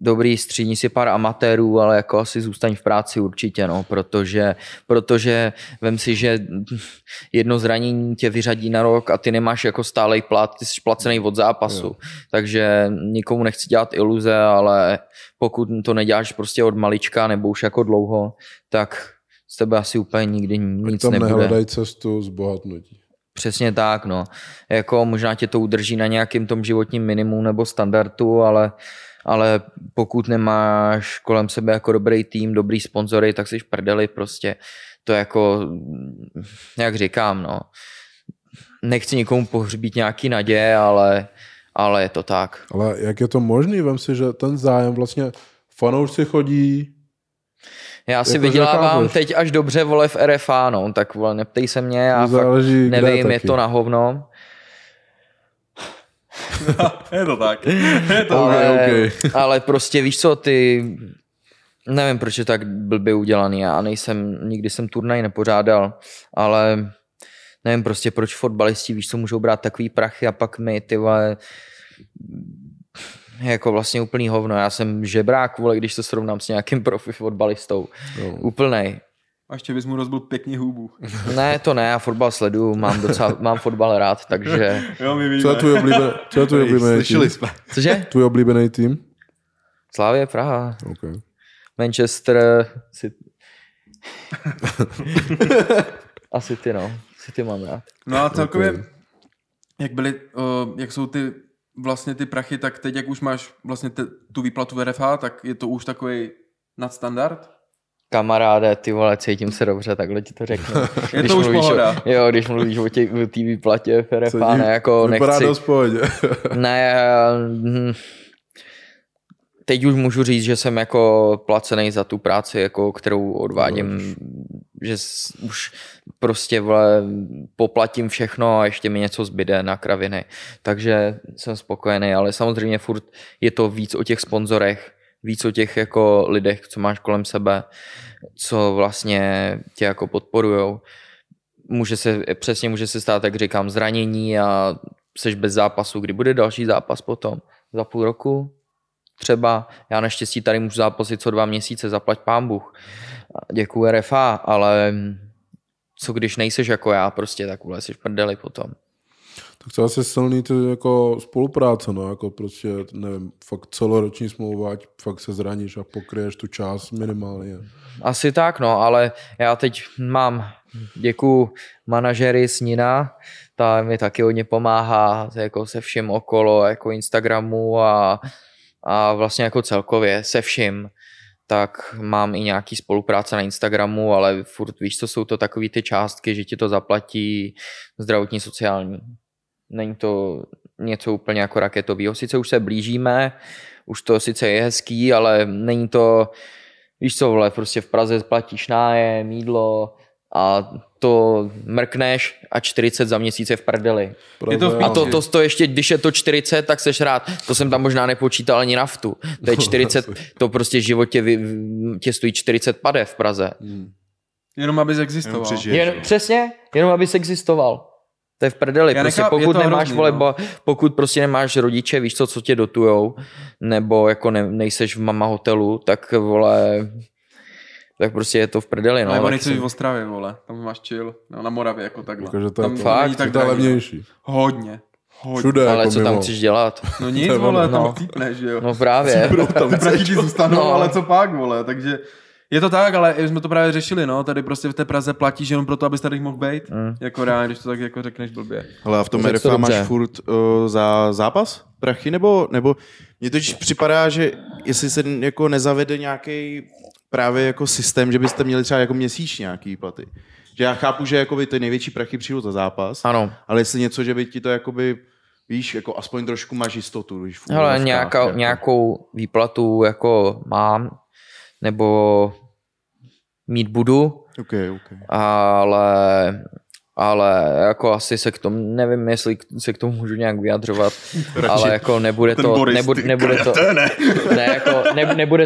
dobrý, střídni si pár amatérů, ale jako asi zůstaň v práci určitě, no, protože vem si, že jedno zranění tě vyřadí na rok a ty nemáš jako stálej plat, ty jsi placený od zápasu, takže nikomu nechci dělat iluze, ale pokud to neděláš prostě od malička nebo už jako dlouho, tak z tebe asi úplně nikdy nic nebude. Tam nehledají cestu zbohatnutí. Přesně tak, no, jako možná tě to udrží na nějakým tom životním minimu nebo standardu, ale pokud nemáš kolem sebe jako dobrý tým, dobrý sponzory, tak jsi v prdeli prostě. To jako, jak říkám, no, nechci nikomu pohřbít nějaký naděje, ale je to tak. Ale jak je to možný? Vem si, že ten zájem vlastně fanoušci chodí... Já si vydělávám teď až dobře, vole, v RFA, no, tak vole, neptej se mě, já záleží, fakt nevím, je to na hovno. Je to tak. Je to okay. Ale prostě víš co, ty nevím, proč je tak blbě udělaný. Já nikdy jsem turnaj nepořádal, ale nevím prostě, proč fotbalisti, víš co, můžou brát takový prachy a pak my, ty vole, jako vlastně úplný hovno. Já jsem žebrák, vole, když to srovnám s nějakým profi fotbalistou. No. Úplnej. A ještě bys mu rozbil pěkně hubu. Ne, to ne, já fotbal sleduju, mám fotbal rád, takže... Jo, my víme. Co je tvůj oblíbený tým? Cože? Tvůj oblíbený tým? Slavie Praha. Okay. Manchester City. A City, no. City mám rád. No a celkově, jak jsou ty vlastně ty prachy, tak teď, jak už máš vlastně tu výplatu v RFA, tak je to už takový nadstandard? Kamaráde, ty vole, cítím se dobře, takhle ti to řeknu. Je to už pohoda. Jo, když mluvíš o té výplatě v RFA, ne, jako nechci. Ne, teď už můžu říct, že jsem jako placený za tu práci, jako kterou odvádím, že už prostě, vole, poplatím všechno a ještě mi něco zbyde na kraviny. Takže jsem spokojený, ale samozřejmě furt je to víc o těch sponzorech, víc o těch jako lidech, co máš kolem sebe, co vlastně tě jako podporujou. Může se stát, jak říkám, zranění a seš bez zápasu. Kdy bude další zápas potom? Za půl roku? Třeba. Já naštěstí tady můžu zápasit co 2 měsíce, zaplať pán Bůh. Děkuju RFA, ale co když nejseš jako já prostě, tak vole, jsi v prdeli potom. Tak to asi silný to jako spolupráce, no, jako prostě, nevím, fakt celoroční smlouva, ať fakt se zraníš a pokryješ tu část minimálně. Asi tak, no, ale já teď mám, děkuju manažery Snina, ta mi taky hodně pomáhá jako se vším okolo, jako Instagramu a vlastně jako celkově se vším. Tak mám i nějaký spolupráce na Instagramu, ale furt víš, co jsou to takové ty částky, že ti to zaplatí zdravotní, sociální. Není to něco úplně jako raketového. Sice už se blížíme, už to sice je hezký, ale není to, víš co, vole, prostě v Praze platíš nájem, jídlo a to mrkneš a 40 za měsíc je v prdeli. A to ještě, když je to 40, tak seš rád. To jsem tam možná nepočítal ani naftu. To je 40, to prostě v životě tě stojí 40 pade v Praze. Jenom abys existoval. Přesně, jenom abys existoval. To je v prdeli. Prostě pokud nemáš hrozný, voleba, no. Pokud prostě nemáš rodiče, víš co tě dotujou, nebo jako nejseš v mama hotelu, tak vole... Tak prostě je to v prdeli, no. Nebo nechci být v Ostravě, vole. Tam máš chill. No, na Moravě jako takhle. Jako, tam fakt, tak to je levnější. Hodně. Všude, ale jako co mimo. Tam chceš dělat? No nic, vole, tam týpneš, že jo. No právě. Pražíky zůstanou, no. Ale co pak, vole. Takže je to tak, ale jsme to právě řešili, no. Tady prostě v té Praze platíš jenom proto, abys tady mohl bejt. Jako reálně, když to tak jako řekneš blbě. Ale a v tom RFA máš furt za zápas prachy? Nebo mně totiž připadá, že jestli se jako nezavede nějaký právě jako systém, že byste měli třeba jako měsíč nějaký výplaty. Že já chápu, že jakoby ty největší prachy přijdou za zápas, ano. Ale jestli něco, že by ti to jakoby, víš, jako aspoň trošku máš jistotu. Víš, hele, nějakou výplatu jako mám, nebo mít budu, okay. Ale jako asi se k tomu, nevím, jestli se k tomu můžu nějak vyjadřovat, ale jako nebude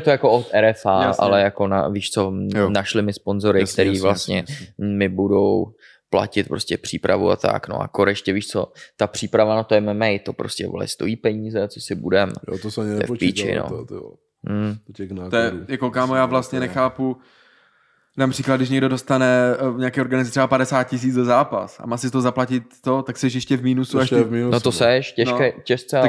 to jako od RFA, jasně. Ale jako víš co, jo. Našli mi sponzory, který vlastně mi budou platit prostě přípravu a tak, no a koreště, víš co, ta příprava na to MMA, to prostě vole stojí peníze, co si budem, jo, to se mě nepočítalo, no. To je jako kámo, já vlastně nechápu. Například, když někdo dostane v nějaké organizaci třeba 50 000 za zápas a má si to zaplatit to, tak seš ještě v mínusu. No to seš, těžce, no. Ale...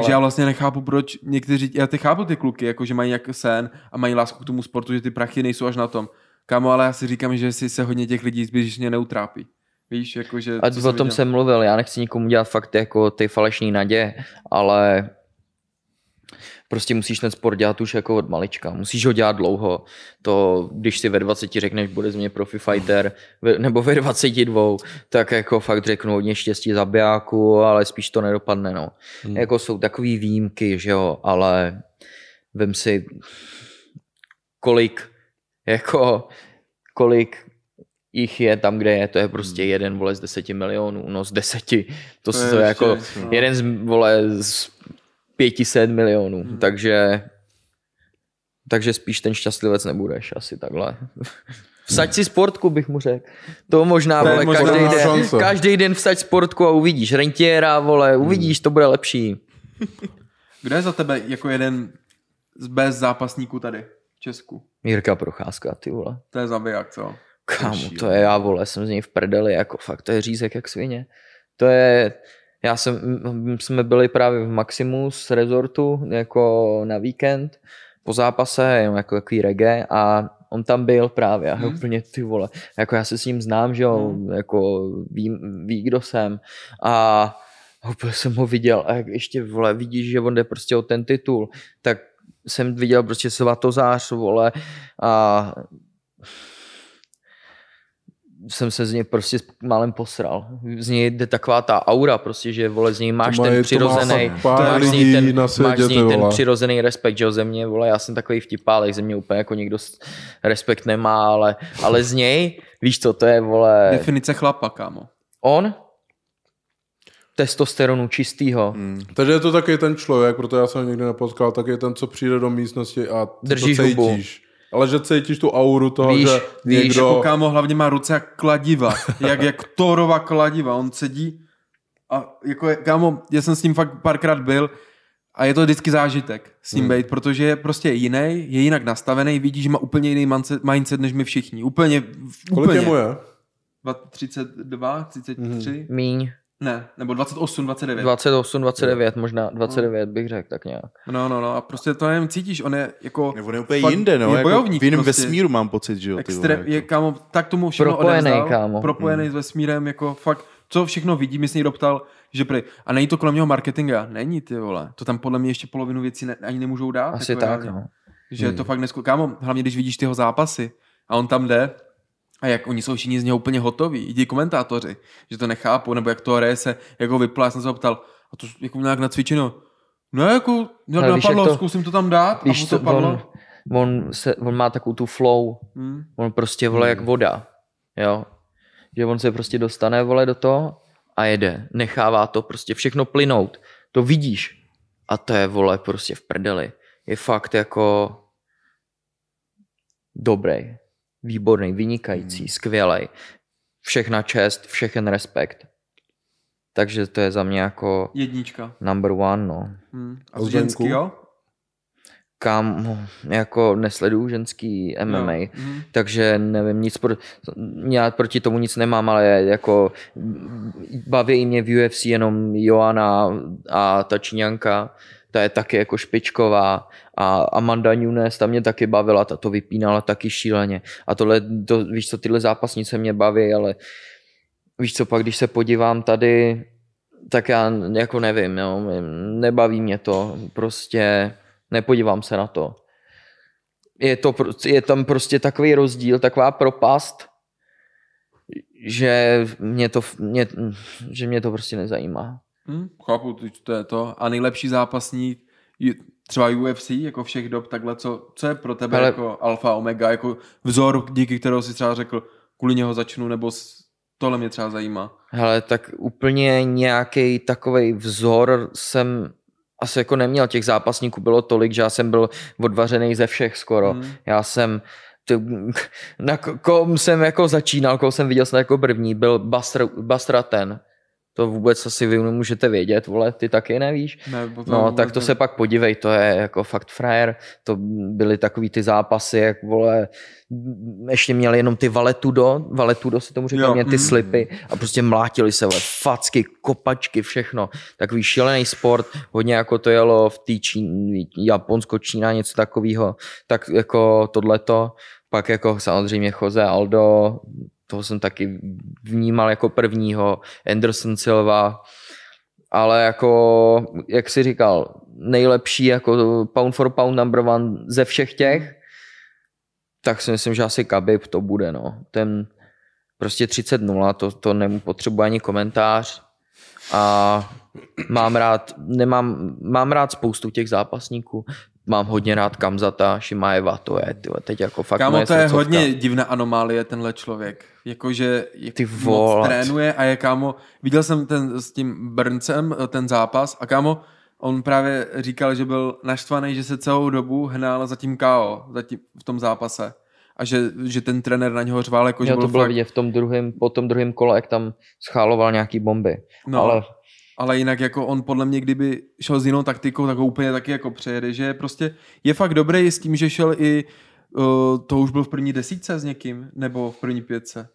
Takže já vlastně nechápu, proč někteří, já chápu ty kluky, jako že mají jak sen a mají lásku k tomu sportu, že ty prachy nejsou až na tom. Kámo, ale já si říkám, že si se hodně těch lidí zbytečně neutrápí. Víš, jakože... A o tom jsem mluvil, já nechci nikomu dělat fakt jako ty falešný naděje, ale... Prostě musíš ten sport dělat už jako od malička. Musíš ho dělat dlouho. To, když si ve 20 řekneš, bude z mě profi fighter, nebo ve 22, tak jako fakt řeknu hodně štěstí zabijáku, ale spíš to nedopadne, no. Jako jsou takový výjimky, že jo, ale vem si, kolik jich je tam, kde je, to je prostě jeden, vole, z 10 milionů, no z 10. To je jako ještě, no. Jeden z, vole, z 500 milionů, takže spíš ten šťastlivec nebudeš, asi takhle. Vsaď si sportku, bych mu řekl. To možná, vole, každý den vsaď sportku a uvidíš. Rentiera, vole, uvidíš, to bude lepší. Kdo je za tebe jako jeden z bez zápasníků tady v Česku? Jirka Procházka, ty vole. To je zabiják, co? Kámo, to je já, vole, jsem z něj v prdeli, jako fakt, to je řízek jak svině. To je... jsme byli právě v Maximus resortu jako na víkend po zápase, jenom jako takový reggae a on tam byl právě a úplně ty vole, jako já se s ním znám, že jo, jako ví, kdo jsem a úplně jsem ho viděl a jak ještě vole, vidíš, že on jde prostě o ten titul, tak jsem viděl prostě svatozář, vole, a jsem se z něj prostě málem posral. Z něj jde taková ta aura prostě, že vole, z něj máš ten přirozený, přirozený respekt, že jo, ze mě, vole, já jsem takový vtipálek, ze mě úplně jako nikdo respekt nemá, ale z něj, víš co, to je, vole... Definice chlapa, kámo. On? Testosteronu čistýho. Takže je to taky ten člověk, proto já jsem nikdy nepotkal, tak je ten, co přijde do místnosti a držíš to cítíš. Ale že cítíš tu auru toho, víš, že někdo... Víš, jako kámo, hlavně má ruce jak kladiva. jak Thorova kladiva. On sedí a jako je, kámo, já jsem s ním fakt párkrát byl a je to vždycky zážitek s ním bejt, protože je prostě jiný, je jinak nastavený, vidíš, že má úplně jiný mindset než my všichni. Úplně. Kolik je mu je? 32, 33? Míň. Ne, nebo 28, 29. 28, 29, možná 29 bych řekl tak nějak. No a prostě to nevím, cítíš, on je jako... Nebo on je úplně jinde, no, je bojovník, jako v jiném prostě vesmíru mám pocit, že jo. Je, kámo, tak tomu všechno odevzdal. Propojený s vesmírem, jako fakt, co všechno vidí, mi se někdo ptal, že prý, a není to kolem něho marketingu, není, ty vole, to tam podle mě ještě polovinu věcí ani nemůžou dát. Asi tak, no. Že to fakt dnesko, kámo, hlavně když vidíš tyho zápasy a on tam jde, a jak oni jsou všichni z něho úplně hotoví, i ti komentátoři, že to nechápou, nebo jak to hraje se, jak ho vyplá, já jsem se ho ptal, a to jako nějak nacvičeno, no jako, nějak napadlo, jak to, zkusím to tam dát, a to padlo. On má takovou tu flow, on prostě, vole, jak voda, jo, že on se prostě dostane, vole, do toho a jede, nechává to prostě všechno plynout, to vidíš, a to je, vole, prostě v prdeli, je fakt jako dobrý. Výborný, vynikající, skvělej. Všechna čest, všechen respekt. Takže to je za mě jako... Jednička. Number one, no. A ženský, jo? Kam, jako nesleduju ženský MMA, takže nevím, já proti tomu nic nemám, ale jako baví mě v UFC jenom Joana a ta Číňanka, ta je taky jako špičková, a Amanda Nunes, ta mě taky bavila, ta to vypínala taky šíleně. A tohle, víš co, tyhle zápasnice mě baví, ale víš co, pak když se podívám tady, tak já jako nevím, jo, nebaví mě to, prostě nepodívám se na to. Je tam prostě takový rozdíl, taková propast, že mě to prostě nezajímá. Chápu, to je to. A nejlepší zápasník třeba UFC, jako všech dob, takhle, co je pro tebe jako alfa, omega, jako vzor, díky kterého si třeba řekl, kvůli něho začnu, nebo tohle mě třeba zajímá. Hele, tak úplně nějaký takovej vzor jsem asi jako neměl. Těch zápasníků bylo tolik, že já jsem byl odvařený ze všech skoro. Já jsem... Na kom jsem jako začínal, koho jsem viděl jsem jako první, byl Basra ten. To vůbec asi vy nemůžete vědět, vole, ty taky nevíš. Ne, no, tak to se pak podívej, to je jako fakt frajer. To byly takový ty zápasy, jak, vole, ještě měli jenom ty valetudo se tomu říká, mě ty slipy a prostě mlátili se, vole, facky, kopačky, všechno. Takový šílený sport, hodně jako to jelo v té Japonsko, Čína, něco takového. Tak jako tohleto, pak jako samozřejmě Jose Aldo, toho jsem taky vnímal jako prvního, Anderson Silva, ale jako, jak jsi říkal, nejlepší jako pound for pound number one ze všech těch, tak si myslím, že asi Khabib to bude, no. Ten prostě 30-0, to nepotřebuje ani komentář a mám rád spoustu těch zápasníků. Mám hodně rád Kamzata, Šimajeva, to je, tyhle, teď jako fakt kámo, moje srdcovka. To je hodně divná anomálie, tenhle člověk. Jakože moc trénuje a je, kámo, viděl jsem ten s tím Brncem, ten zápas a kámo, on právě říkal, že byl naštvaný, že se celou dobu hnal za tím KO, v tom zápase. A že ten trenér na něho řval, jakože byl to bylo fakt... vidět po tom druhém kole, jak tam scháloval nějaký bomby. No. Ale jinak jako on podle mě, kdyby šel s jinou taktikou, tak ho úplně taky jako přejede, že prostě je fakt dobrý s tím, že šel i, to už byl v první desítce s někým, nebo v první pětce?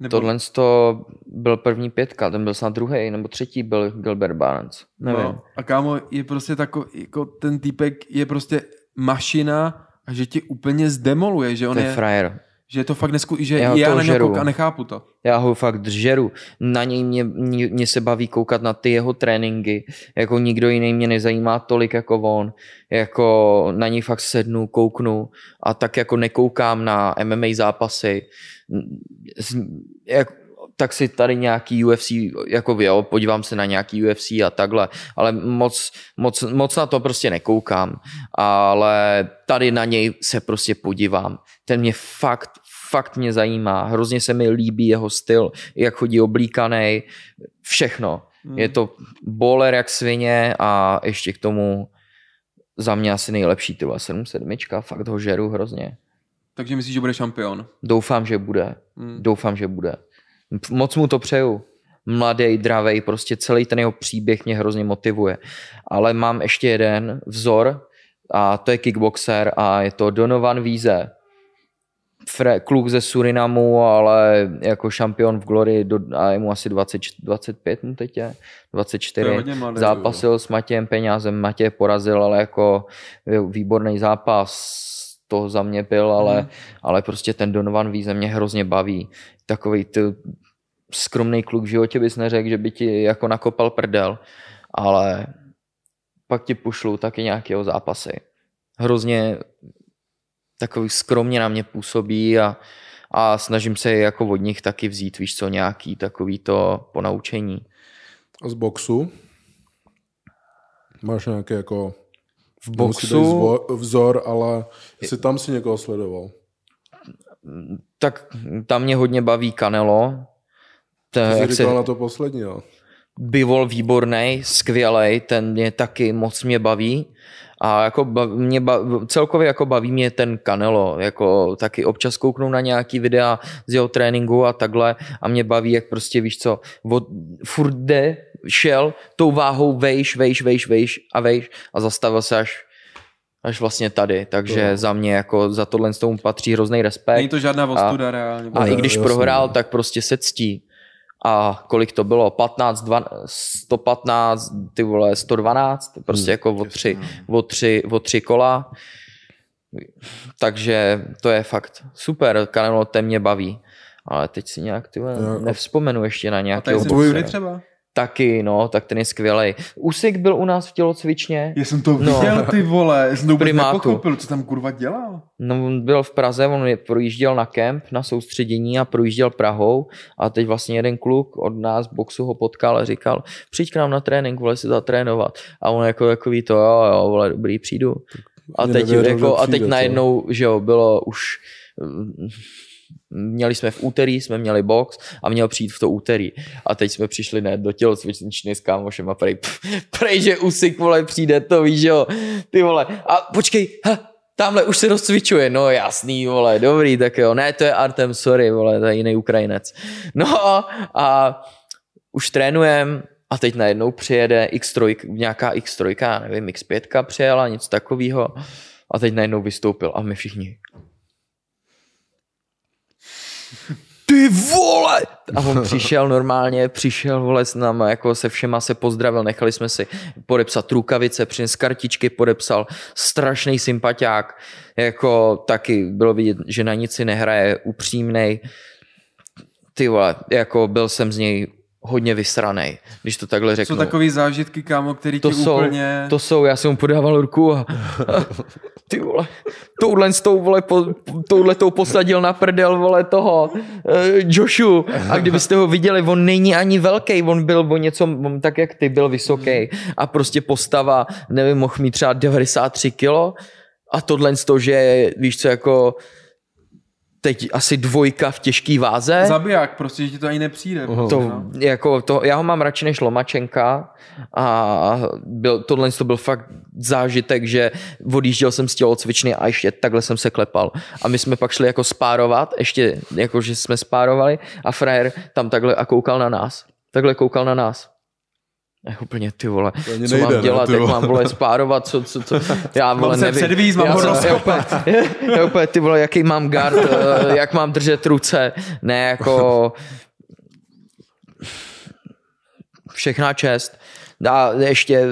Nebo... Tohle to byl první pětka, ten byl snad druhý, nebo třetí byl Gilbert Barnes, nevím. No, a kámo, je prostě takový, jako ten týpek je prostě mašina a že ti úplně zdemoluje, že on je frajer. Že je to fakt dnesku, že já na něj koukám a nechápu to. Já ho fakt žeru. Na něj mě se baví koukat na ty jeho tréninky. Jako nikdo jiný mě nezajímá tolik jako on. Jako na něj fakt sednu, kouknu a tak jako nekoukám na MMA zápasy. Tak si tady nějaký UFC, jako jo, podívám se na nějaký UFC a takhle, ale moc na to prostě nekoukám, ale tady na něj se prostě podívám. Ten mě fakt mě zajímá, hrozně se mi líbí jeho styl, jak chodí oblíkanej, všechno. Je to bowler jak svině a ještě k tomu za mě asi nejlepší, tyhle 7-7, fakt ho žeru hrozně. Takže myslíš, že bude šampion? Doufám, že bude. Moc mu to přeju. Mladý, dravej, prostě celý ten jeho příběh mě hrozně motivuje. Ale mám ještě jeden vzor a to je kickboxer a je to Donovan Víze. kluk ze Surinamu, ale jako šampion v Glory, a je mu asi 25, no teď je 24. Zápasil s Matějem Peňázem, Matěj porazil, ale jako výborný zápas, to za mě byl, ale prostě ten Donovan Víze mě hrozně baví. Takový skromný kluk, v životě bys neřekl, že by ti jako nakopal prdel, ale pak ti pošlu taky nějakého zápasy. Hrozně takový skromně na mě působí a snažím se jako od nich taky vzít, víš co, nějaký takový to ponaučení. A z boxu? Máš nějaké jako v boxu vzor, ale jestli tam si někoho sledoval? Tak tam mě hodně baví Canelo. Ty jsi říkal na to poslední, jo? Bivol výborný, skvělej, ten mě taky moc mě baví a jako celkově jako baví mě ten Canelo, jako taky občas kouknu na nějaký videa z jeho tréninku a takhle a mě baví, jak prostě víš co, furt šel tou váhou vejš a zastavil se až vlastně tady, takže za mě jako za tohle z tomu patří hrozný respekt. Není to žádná ostuda reálně. A i když prohrál, tak prostě se ctí. A kolik to bylo? 115, ty vole, 112, prostě jako o tři kola. Takže to je fakt super, Canelo, ten mě baví. Ale teď si nějak, ty vole, nevzpomenu ještě na nějakého. A tady třeba? Taky, no, tak ten je skvělej. Usik byl u nás v tělocvičně. Já jsem to viděl, ty vole, já jsem to vůbec nepochopil, co tam kurva dělal. No, on byl v Praze, on projížděl na kemp, na soustředění a projížděl Prahou a teď vlastně jeden kluk od nás boxu ho potkal a říkal, přijď k nám na trénink, vole, si zatrénovat. A on jako takový to, jo, vole, dobrý, přijdu. A teď, najednou, že jo, bylo už... Měli jsme v úterý, jsme měli box a měl přijít v to úterý. A teď jsme přišli do tělocvičny s kámošem a prej, že Usik, vole, přijde, to víš, jo, ty vole. A počkej, tamhle už se rozcvičuje, no jasný, vole, dobrý, tak jo. Ne, to je Artem, sorry, vole, to je jiný Ukrajinec. No a už trénujem a teď najednou přijede nějaká X3, nevím, X5 přijela, něco takového. A teď najednou vystoupil a my všichni... Ty vole! A on přišel, vole, s náma, jako se všema se pozdravil, nechali jsme si podepsat rukavice, přines kartičky, podepsal, strašný sympaťák, jako taky bylo vidět, že na nic si nehraje, upřímnej, ty vole, jako byl jsem z něj hodně vysranej, když to takhle řeknu. Jsou takový zážitky, kámo, který ti úplně... já jsem mu podával ruku a ty vole, touhletou posadil na prdel, vole, toho Joshu. A kdybyste ho viděli, on není ani velký, on tak jak ty, byl vysoký a prostě postava, nevím, mohl mít třeba 93 kilo a tohle z toho, že víš co, jako... Teď asi 2 v těžký váze. Zabiják, prostě, že ti to ani nepřijde. Já ho mám radši než Lomačenka a tohle to byl fakt zážitek, že odjížděl jsem z tělocvičny a ještě takhle jsem se klepal. A my jsme pak šli jako spárovat, ještě jako, že jsme spárovali a frajer tam takhle a koukal na nás. Úplně ty vole, co mám dělat, jak mám vole spárovat, co, já vole nevím. Servíz, mám já úplně ty vole, jaký mám guard, jak mám držet ruce, ne jako všechna čest. A ještě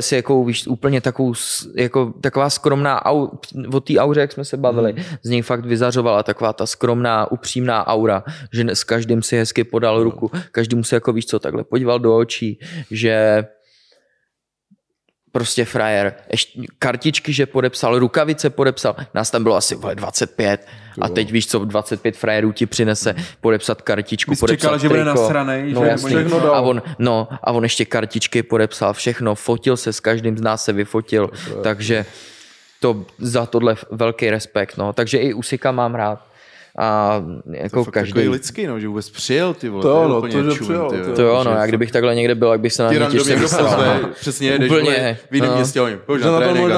si jako, víš, úplně taková skromná, o té auře, jak jsme se bavili, z něj fakt vyzařovala taková ta skromná, upřímná aura, že s každým si hezky podal ruku, každému se jako, víš co, takhle podíval do očí, že prostě frajer, ještě kartičky, že podepsal, rukavice podepsal, nás tam bylo asi 25 a teď víš co, 25 frajerů ti přinese podepsat kartičku, bys podepsat čekal, triko. Že bude nasranej, no, že a on ještě kartičky podepsal, všechno, fotil se, s každým z nás se vyfotil, takže to za tohle velký respekt, no, takže i Usika mám rád. A jako každý. Takový lidský, no, že vůbec přijel, ty vole. To jo, no, a kdybych takhle někde byl, jak bych se na mě těžce vyslal. Přesně, jedeš v jiném městě, oni na trénink.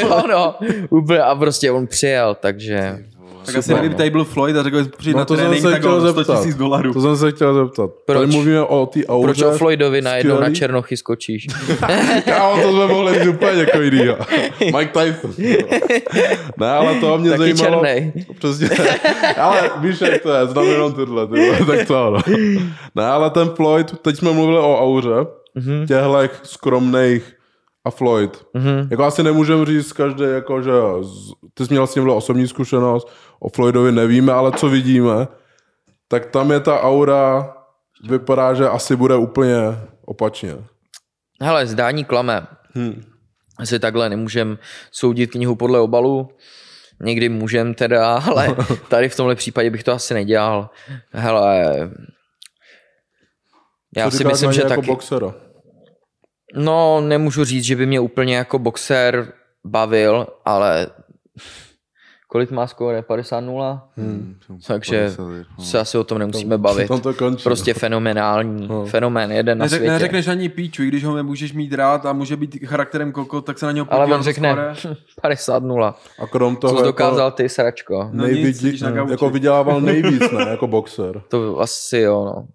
Jo, no, úplně, a prostě on přijel, takže... Tak asi kdyby tady byl Floyd a řekl, že přijde na trénink, tak on $100,000. To jsem se chtěl zeptat. Proč? Tady mluvíme o té auře. Proč o Floydovi najednou na černochy skočíš? Kámo, to jsme mohli jít úplně jako jinýho. Mike Tyson. Ne, ale to mě taky zajímalo. Taky černej. Přesně. Ale víš, jak to je, znám jenom tyhle. Tak to ano. Ne, ale ten Floyd, teď jsme mluvili o auře, těchhle skromných a Floyd. Jako asi nemůžeme říct každý, jako, že ty jsi měl s ním osobní zkušenost, o Floydovi nevíme, ale co vidíme, tak tam je ta aura, vypadá, že asi bude úplně opačně. Hele, zdání klame. Asi takhle nemůžem soudit knihu podle obalu. Někdy můžem teda, ale tady v tomhle případě bych to asi nedělal. Hele, já si myslím, že taky... Boxera? No, nemůžu říct, že by mě úplně jako boxer bavil, ale kolik má skóre? 50-0? Takže se asi o tom nemusíme bavit. Prostě fenomenální. Fenomén jeden na světě. Neřekneš ani píču, i když ho nemůžeš mít rád a může být charakterem kokot, tak se na něho podívám. Ale on řekne 50-0. A krom toho, co jsi dokázal jako, ty, sračko? No nic, jako vydělával nejvíc, ne? Jako boxer. To asi jo, no.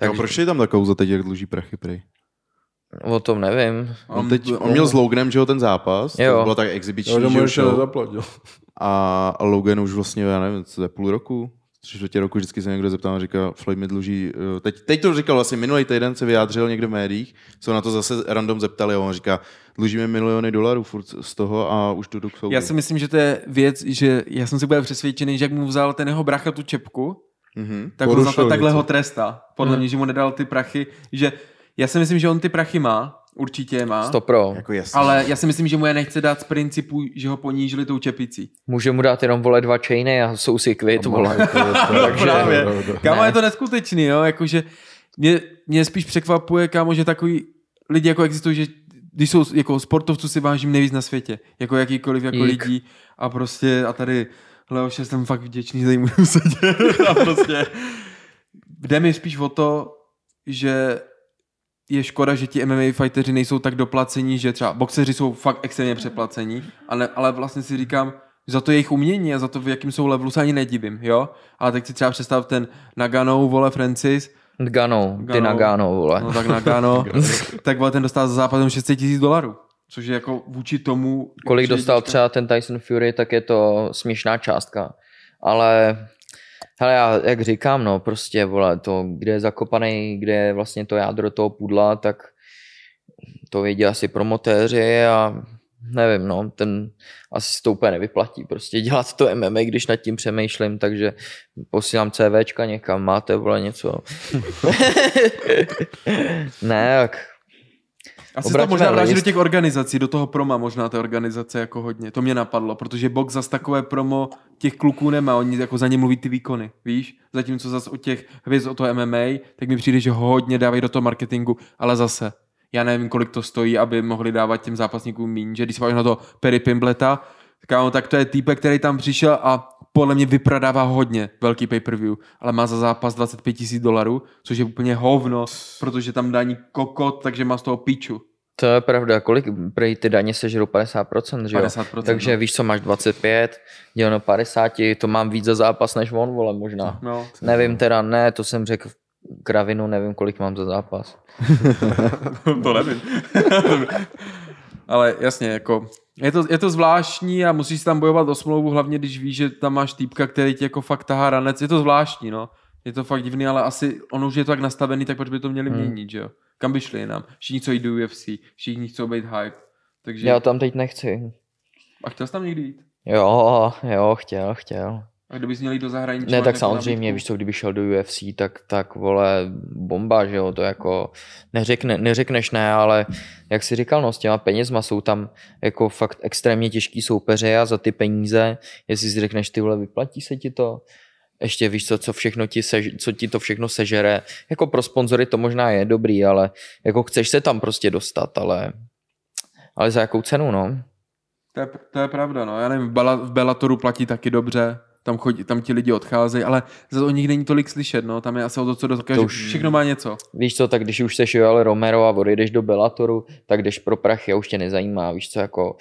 Tak, no, proč je tam takovou za teď, jak dluží prachy prej? O tom nevím. On měl s Loganem, že jo, ten zápas. Jo. To bylo tak exibiční. Jo, že nezaplatil. A Logan už vlastně, já nevím, co je, půl roku? 3 roku vždycky se někdo zeptá a říká, Floyd mi dluží. Teď to říkal vlastně minulý týden, se vyjádřil někde v médiích, co na to zase random zeptali a on říká, dlužíme $miliony furt z toho a už jdu k soudu. Já si myslím, že to je věc, že já jsem si byl přesvědčený, že jak mu vzal ten jeho bracha tu čepku, tak on za to takhle ho trestá. Podle mě, že mu nedal ty prachy, že já si myslím, že on ty prachy má, určitě je má. 100%. Jako jasný. Ale já si myslím, že mu je nechce dát z principu, že ho ponížili tou čepicí. Může mu dát jenom, vole, 2 chainy a jsou si kvit, vole. Právě. Kámo, je to neskutečný, jo, jakože mě spíš překvapuje, kámo, že takový lidi jako existují, že když jsou jako sportovců, si vážím nejvíc na světě, jako jakýkoliv jako lidí a prostě a tady, Leoše, jsem fakt vděčný, že můžu sedět a prostě jde mi spíš o to, že je škoda, že ti MMA fighteři nejsou tak doplacení, že třeba boxeři jsou fakt extrémně přeplacení, ale vlastně si říkám, za to jejich umění a za to, v jakým jsou levelu, se ani nedivím, jo? Ale tak si třeba představ ten Ngannou, vole, Francis. Ngannou, vole. No tak Ngannou. Tak, vole, ten dostal za zápasem $600,000. Což je jako vůči tomu... Kolik dostal třeba ten Tyson Fury, tak je to směšná částka. Ale... Hele, já jak říkám, no prostě, vole, to, kde je zakopaný, kde je vlastně to jádro toho pudla, tak to vědí asi promotéři a nevím, no, ten asi se to úplně nevyplatí, prostě dělat to MMA, když nad tím přemýšlím, takže posílám CVčka někam, máte, vole, něco. Ne, tak... Asi to možná vráží do těch organizací, do toho proma možná ta organizace jako hodně. To mě napadlo, protože box zas takové promo těch kluků nemá, oni jako za ně mluví ty výkony, víš? Zatímco zas o těch hvězd, o toho MMA, tak mi přijde, že hodně dávají do toho marketingu, ale zase, já nevím, kolik to stojí, aby mohli dávat těm zápasníkům míň, že když se páš na to Perry Pimbleta, tak to je týpek, který tam přišel a podle mě vyprodává hodně velký pay-per-view, ale má za zápas $25,000, což je úplně hovno, protože tam daní kokot, takže má z toho piču. To je pravda, kolik prej ty daně sežerou 50%, že jo? 50%, takže no. Víš co, máš 25, děleno 50, to mám víc za zápas než on, vole, možná. No. Nevím teda, ne, to jsem řekl kravinu, nevím, kolik mám za zápas. To nevím. Ale jasně, jako... Je to zvláštní a musíš tam bojovat o smlouvu, hlavně když víš, že tam máš týpka, který ti jako fakt tahá ranec. Je to zvláštní, no. Je to fakt divný, ale asi on už je to tak nastavený, tak proč by to měli měnit, že jo? Kam by šli jinam? Všichni, co jít do UFC, všichni chcou být hype. Takže... Já tam teď nechci. A chtěl jsi tam někdy jít? Jo, chtěl. A kdyby jsi měl jít do zahraničí? Ne, tak samozřejmě, víš co, kdyby šel do UFC, tak vole, bomba, že jo, to jako neřekneš ne, ale jak jsi říkal, no, s těma penězma jsou tam jako fakt extrémně těžký soupeře a za ty peníze, jestli si řekneš, ty vole, vyplatí se ti to, ještě víš co všechno co ti to všechno sežere, jako pro sponzory to možná je dobrý, ale jako chceš se tam prostě dostat, ale za jakou cenu, no? To je pravda, no, já nevím, v Bellatoru platí taky dobře. tam chodí, tam ti lidi odcházejí, ale zase o nich není tolik slyšet, no, tam je asi o to, co dokáže, všechno má něco. Víš co, tak když už seš Joel Romero a odejdeš do Bellatoru, tak jdeš pro prachy a už tě nezajímá, víš co, jako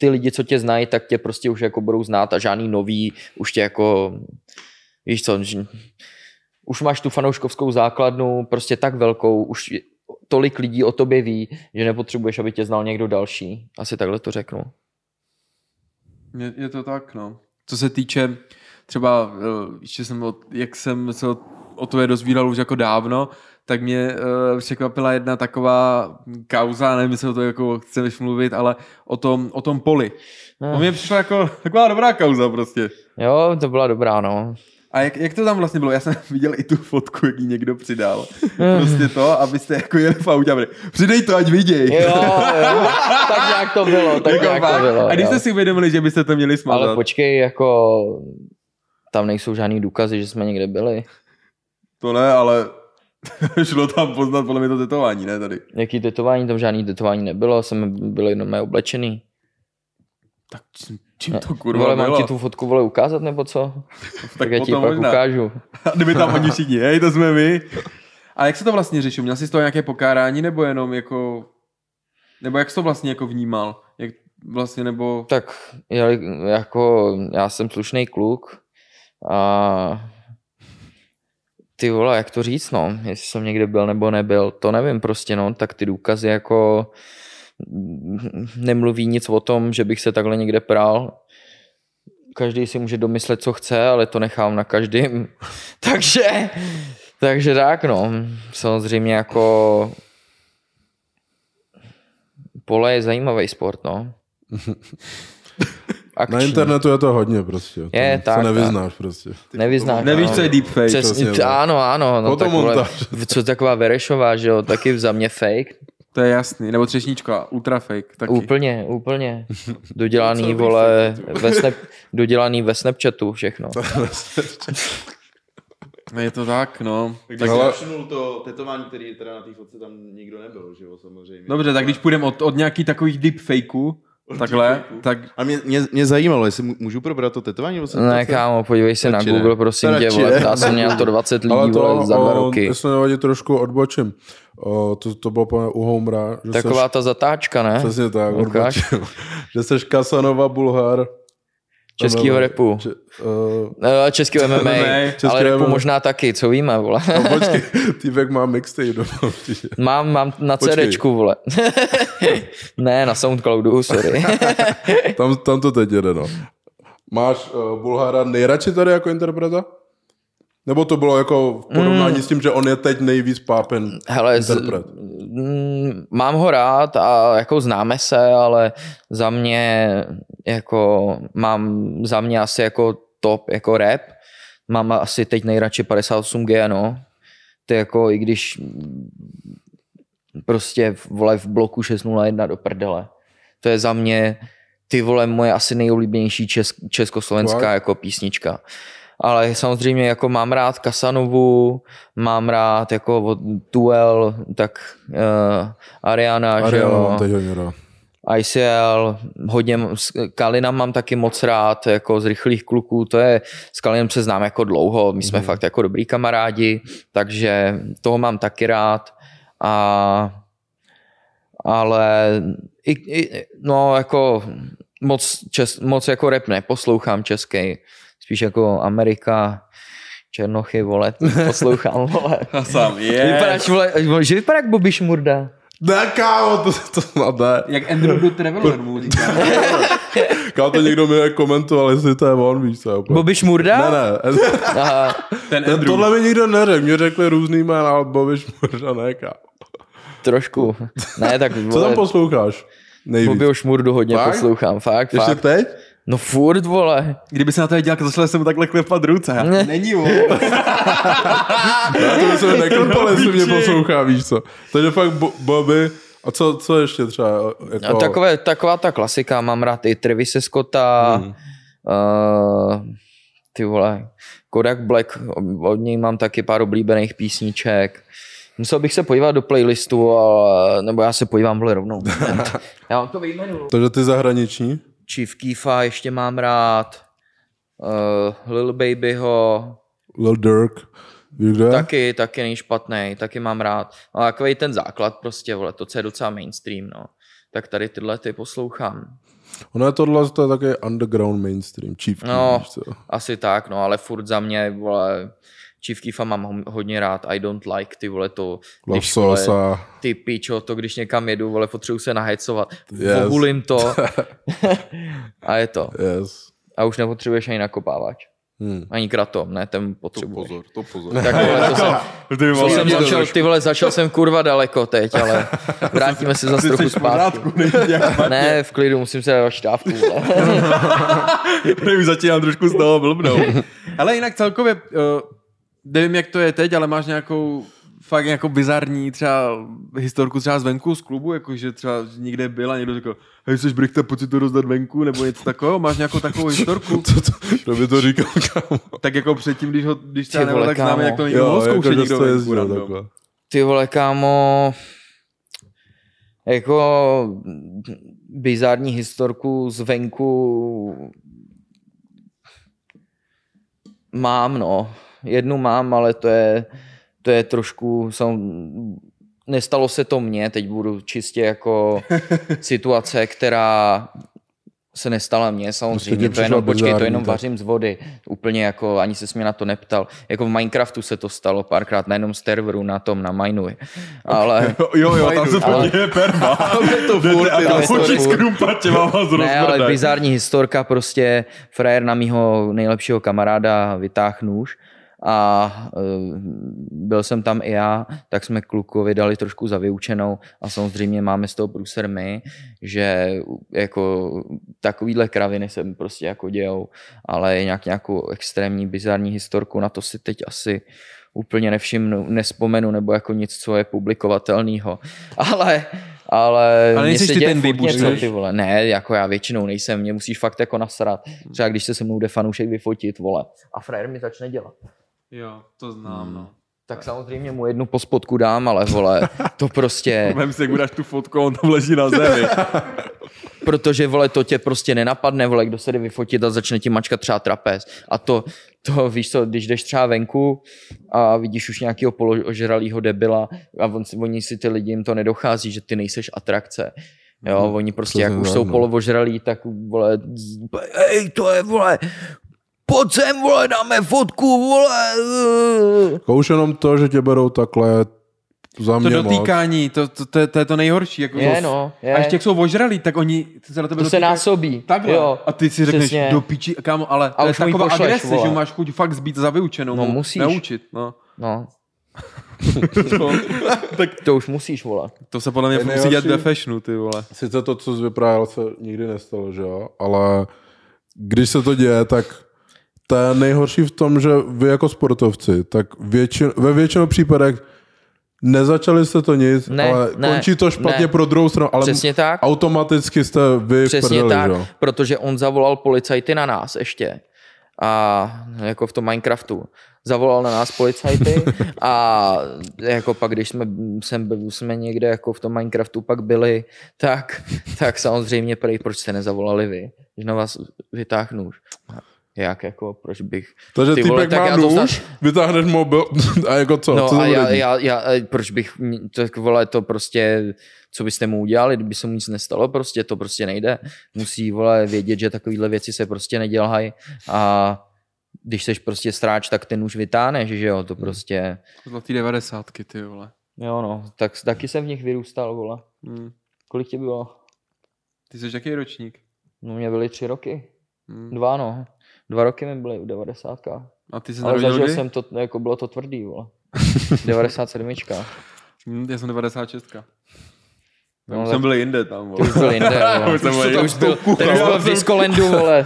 ty lidi, co tě znají, tak tě prostě už jako budou znát a žádný nový, už tě jako, víš co, už máš tu fanouškovskou základnu prostě tak velkou, už tolik lidí o tobě ví, že nepotřebuješ, aby tě znal někdo další, asi takhle to řeknu. Je to tak, no. Co se týče třeba, ještě jak jsem se o tobě dozvídal už jako dávno, tak mě překvapila jedna taková kauza, nevím, jestli o to jako chceš mluvit, ale o tom poli. No. Mně přišla jako taková dobrá kauza prostě. Jo, to byla dobrá, no. A jak to tam vlastně bylo? Já jsem viděl i tu fotku, jak ji někdo přidal. Prostě to, abyste jako jeli v autě a byli, přidej to, ať viděj. Jo, tak nějak to bylo. Tak nějak to bylo, a když jste si uvědomili, že byste to měli smazat. Ale počkej, jako tam nejsou žádný důkazy, že jsme někde byli. To ne, ale šlo tam poznat podle mě to tetování, ne tady. Jaký tetování? Tam žádný tetování nebylo, jsem byl jenom oblečený. Tak čím to kurva vole, mám ti tu fotku vole ukázat nebo co? tak já ti pak možná ukážu. Kdyby tam oni všichni, hej, to jsme my. A jak se to vlastně řešil? Měl jsi z toho nějaké pokárání nebo jenom jako, nebo jak jsi to vlastně jako vnímal? Jak vlastně nebo? Tak jako já jsem slušnej kluk a ty vole, jak to říct, no? Jestli jsem někde byl nebo nebyl, to nevím prostě, no, tak ty důkazy jako nemluví nic o tom, že bych se takhle někde prál. Každý si může domyslet, co chce, ale to nechám na každým. takže tak, no. Samozřejmě jako pole je zajímavý sport, no. Akční. Na internetu je to hodně prostě. Je, tak, se nevyznáš prostě. Nevyznáš. Nevíš, no. Co je deepfake. Přesně, ano. No, tak, vole, co taková Verešová, že jo, taky za mě fake. To je jasný, nebo třešnička, ultra fake. Taky. Úplně. Dodělaný, vole, dodělaný ve Snapchatu všechno. No je to tak, no. Takže všimnul to tetování, který teda na té fotce tam nikdo nebyl, že jo, samozřejmě. Dobře, tak když půjdeme od nějakých takových deepfakeů, takhle, tak. A mě zajímalo, jestli můžu probrat to tetování? Ne, kámo, podívej se na Google, prosím tě, vole, já jsem měl to 20 lidí, vole, za 2 roky. Já jsem nevadil, trošku odbočím. To bylo po u Homera. Že taková ta zatáčka, ne? Přesně tak, Lukáš. Že seš Kasanova Bulhar. Českýho repu. Českýho MMA, ale repu možná taky, co víme, vole. No, počkej, týpek má mixtape doma. Mám na CDčku, vole. Ne, na Soundcloudu, sorry. tam to teď jede, no. Máš Bulhara nejradši tady jako interpreta? Nebo to bylo jako v porovnání s tím, že on je teď nejvíc pápen interpret? Mám ho rád a jako známe se, ale za mě jako asi jako top jako rap. Mám asi teď nejradši 58G, no. To jako i když prostě vole v bloku 601 do prdele. To je za mě ty vole moje asi nejoblíbenější československá jako písnička. Ale samozřejmě jako mám rád Kasanovu, mám rád jako od Tuel, tak Ariana, že jo. ICL, hodně, Kalina mám taky moc rád, jako z Rychlých kluků, to je, s Kalinem se znám jako dlouho, my jsme fakt jako dobrý kamarádi, takže toho mám taky rád, ale i, no jako moc jako rap neposlouchám český. Spíš jako Amerika, Černochy, vole, poslouchám, vole. A sám je. Vypadáš, vole, že vypadá jak Bobby Šmurda. Ne, kámo, to snad ne. Jak Andrew Dutt Traveler mu říká. Kámo, to někdo mi komentoval, jestli to je on, víš co. Bobby Šmurda? Ne. Aha. Ten tohle mi nikdo neřekl, mě řekli různý jména, ale Bobby Šmurda ne, kámo. Trošku. Ne, tak vole. Co tam posloucháš nejvíc? Bobbyho Šmurdu hodně poslouchám, fakt. Ještě teď? No furt, vole. Kdyby se na to je dělal, zašel jsem mu takhle klepat ruce. Ne. Není, vole. Já to myslím, že neklepal, jestli mě poslouchá, víš co. To je fakt Bobby. A co ještě třeba? Jako taková ta klasika, mám rád i Travise Scotta, ty vole, Kodak Black, od něj mám taky pár oblíbených písniček. Musel bych se podívat do playlistu, nebo já se podívám, vole, rovnou. Já vám to vyjmenuju. Takže ty zahraniční? Chief Keefa ještě mám rád. Lil Babyho. Lil Durk. Taky není špatnej, taky mám rád. Ale takový ten základ prostě, vole, to, co je docela mainstream, no. Tak tady tyhle ty poslouchám. Ono je tohle, to je taky underground mainstream, Chief Keef, no, asi tak, no, ale furt za mě, vole, Chief Keefa mám hodně rád, I don't like, ty vole, to, když, vole, ty pičo, to, když někam jedu, vole, potřebuji se nahecovat, yes. Pohulím to a je to. Yes. A už nepotřebuješ ani nakopávač. Ani kratom, ne, ten potřebuje. To pozor. Tak, vole, začal jsem kurva daleko teď, ale vrátíme se zase trochu zpátky. Ne, v klidu, musím se dát štávku. Už začínám trošku z toho blbnout. Ale jinak celkově, nevím, jak to je teď, ale máš nějakou fakt jako bizarní třeba historku třeba zvenku z klubu, jakože třeba nikde byl a někdo řekl, hej, jsi Brichta, pojď si to rozdat venku, nebo něco takového, máš nějakou takovou historku? Kdo by to říkal, kámo? Tak jako předtím, když třeba nebyl, tak známe, jak to někdo mohl zkoušet, někdo venku. Ty vole, kámo, jako bizarní historku zvenku mám, no. Jednu mám, ale to je trošku, nestalo se to mně, teď budu čistě jako situace, která se nestala mně, samozřejmě, to jenom vařím z vody, úplně jako, ani se mě na to neptal, jako v Minecraftu se to stalo párkrát, na jednom serveru, na Minui, ale... Jo, tam se to děje perma, a počít skrumpatě mám vás rozmrdek. Ne, ale bizární historka, prostě frajer na mýho nejlepšího kamaráda vytáhl nůž, a byl jsem tam i já, tak jsme klukovi dali trošku za vyučenou a samozřejmě máme z toho průser my, že jako takovýhle kraviny se prostě jako dějou, ale nějakou extrémní bizarní historku, na to si teď asi úplně nevšimnu, nespomenu, nebo jako nic, co je publikovatelného. Ale nejsi ty ten výbušný, ty vole. Ne, jako já většinou nejsem, mě musíš fakt jako nasrat. Třeba když se mnou jde fanoušek vyfotit, vole, a frajer mi začne dělat. Jo, to znám, no. Tak samozřejmě mu jednu pospodku dám, ale vole, to prostě... Vem si, jak dáš tu fotku, on tam leží na zemi. Protože, vole, to tě prostě nenapadne, vole, kdo se jde vyfotit a začne ti mačkat třeba trapez. A to víš co, když jdeš třeba venku a vidíš už nějakého položralýho debila a oni si ty lidi, jim to nedochází, že ty nejseš atrakce. Jo, oni prostě, jak už jsou položralí, tak, vole, ej, to je, vole... Pojď sem, vole, dáme fotku, vole. Už jenom to, že tě berou takhle za mě. To dotýkání, to je to nejhorší. Jako je, no, je. A ještě jak jsou ožralí, tak oni se na tebe dotýkají. To se násobí. Takhle. Jo, a ty si řekneš, přesně. Do piči, kámo, ale to je taková agrese, vole. Že máš chuť fakt zbít za vyučenou. No musíš. Naučit, no. To už musíš, vole. To se podle mě musí dělat ve fashionu, ty vole. Sice to, co jsi vyprávěl, se nikdy nestalo, že jo? Ale když se to děje, tak to je nejhorší v tom, že vy jako sportovci, tak ve většinou případech nezačali jste to nic, ale končí to špatně pro druhou stranu, ale automaticky jste vy přesně tak, že? Protože on zavolal policajty na nás ještě. A jako v tom Minecraftu. Zavolal na nás policajty a jako pak, když jsme někde jako v tom Minecraftu pak byli, tak samozřejmě prej, proč jste nezavolali vy? Že na vás vytáhnu už. Jak jako, proč bych... Takže ty vole, tak má nůž, vytáhneš mobil a jako co? No co a já proč bych, tak vole, to prostě, co byste mu udělali, kdyby se mu nic nestalo, prostě to prostě nejde. Musí, vole, vědět, že takovýhle věci se prostě nedělají a když seš prostě stráč, tak ten nůž vytáhneš, že jo, to prostě... Zlatý 90, ty vole. Jo no, tak taky jsem v nich vyrůstal, vole. Kolik tě bylo? Ty jsi jaký ročník? No mě byly 3 roky. 2 no. 2 roky mi byly u 90. A ty jsi narodil kdy? Ale zažil jsem to, jako bylo to tvrdý, vole. 97. Já jsem 96. No, jsem byl jinde tam, vole. Ty už byl jinde, vole. Ten už byl v Diskolendu, vole.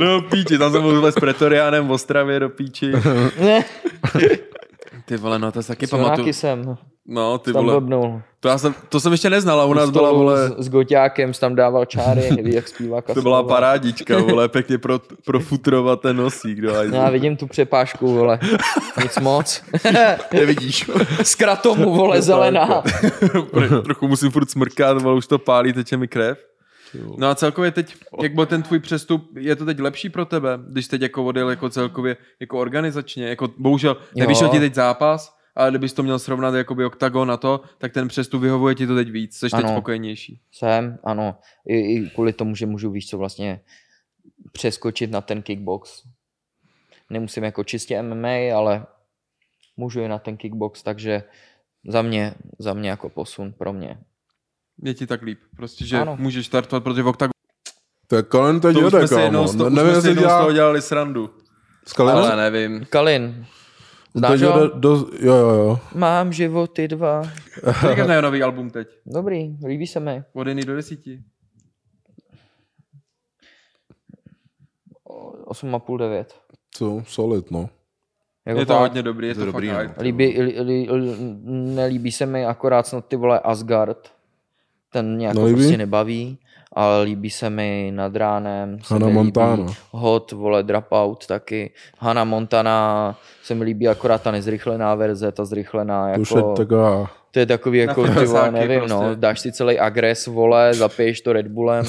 No píči, tam jsem byl s Pretoriánem v Ostravě do píči. Ty vole, no to si taky pamatuju. Jsem. No, ty vole. To jsem ještě neznal, a u nás byla, vole... S Goťákem tam dával čáry, neví, jak zpívá Kasmova. To byla parádička, vole, pěkně profutrovat ten nosík. Já vidím tu přepážku, vole. Nic moc. Nevidíš. Zkrat tomu, vole, zelená. Trochu musím furt smrkat, vole, už to pálí, teče mi krev. No a celkově teď, jak byl ten tvůj přestup, je to teď lepší pro tebe, když teď jako odjel jako celkově, jako organizačně, jako bohužel nevyšel ti teď zápas, ale kdybys to měl srovnat jakoby Octagon na to, tak ten přestup vyhovuje ti to teď víc, jsi teď spokojenější. Jsem, ano, i kvůli tomu, že můžu víc co vlastně přeskočit na ten kickbox. Nemusím jako čistě MMA, ale můžu i na ten kickbox, takže za mě jako posun pro mě. Je ti tak líp, prostě, že ano. Můžeš startovat, protože v Octagon... To je Kalin teď jede, kámo. Nevím, si dělá... z toho dělali srandu. S Kalinem? Ale nevím. Kalin. Znáš ho? Jo. Mám životy dva. Říkám na jeho nový album teď. Dobrý, líbí se mi. Od 1 do 10. 8,5-9. Co? Solid, no. Jako je to hodně dobrý, je to dobrý. Nelíbí se mi akorát snad ty vole Asgard. Ten nějak prostě nebaví, ale líbí se mi Nad ránem. Hannah Montana. Hot, vole, Dropout taky. Hannah Montana se mi líbí akorát ta nezrychlená verze, ta zrychlená jako... To je takový jako, ty vole, nevím, prostě. No, dáš si celý agres, vole, zapiješ to Red Bullem,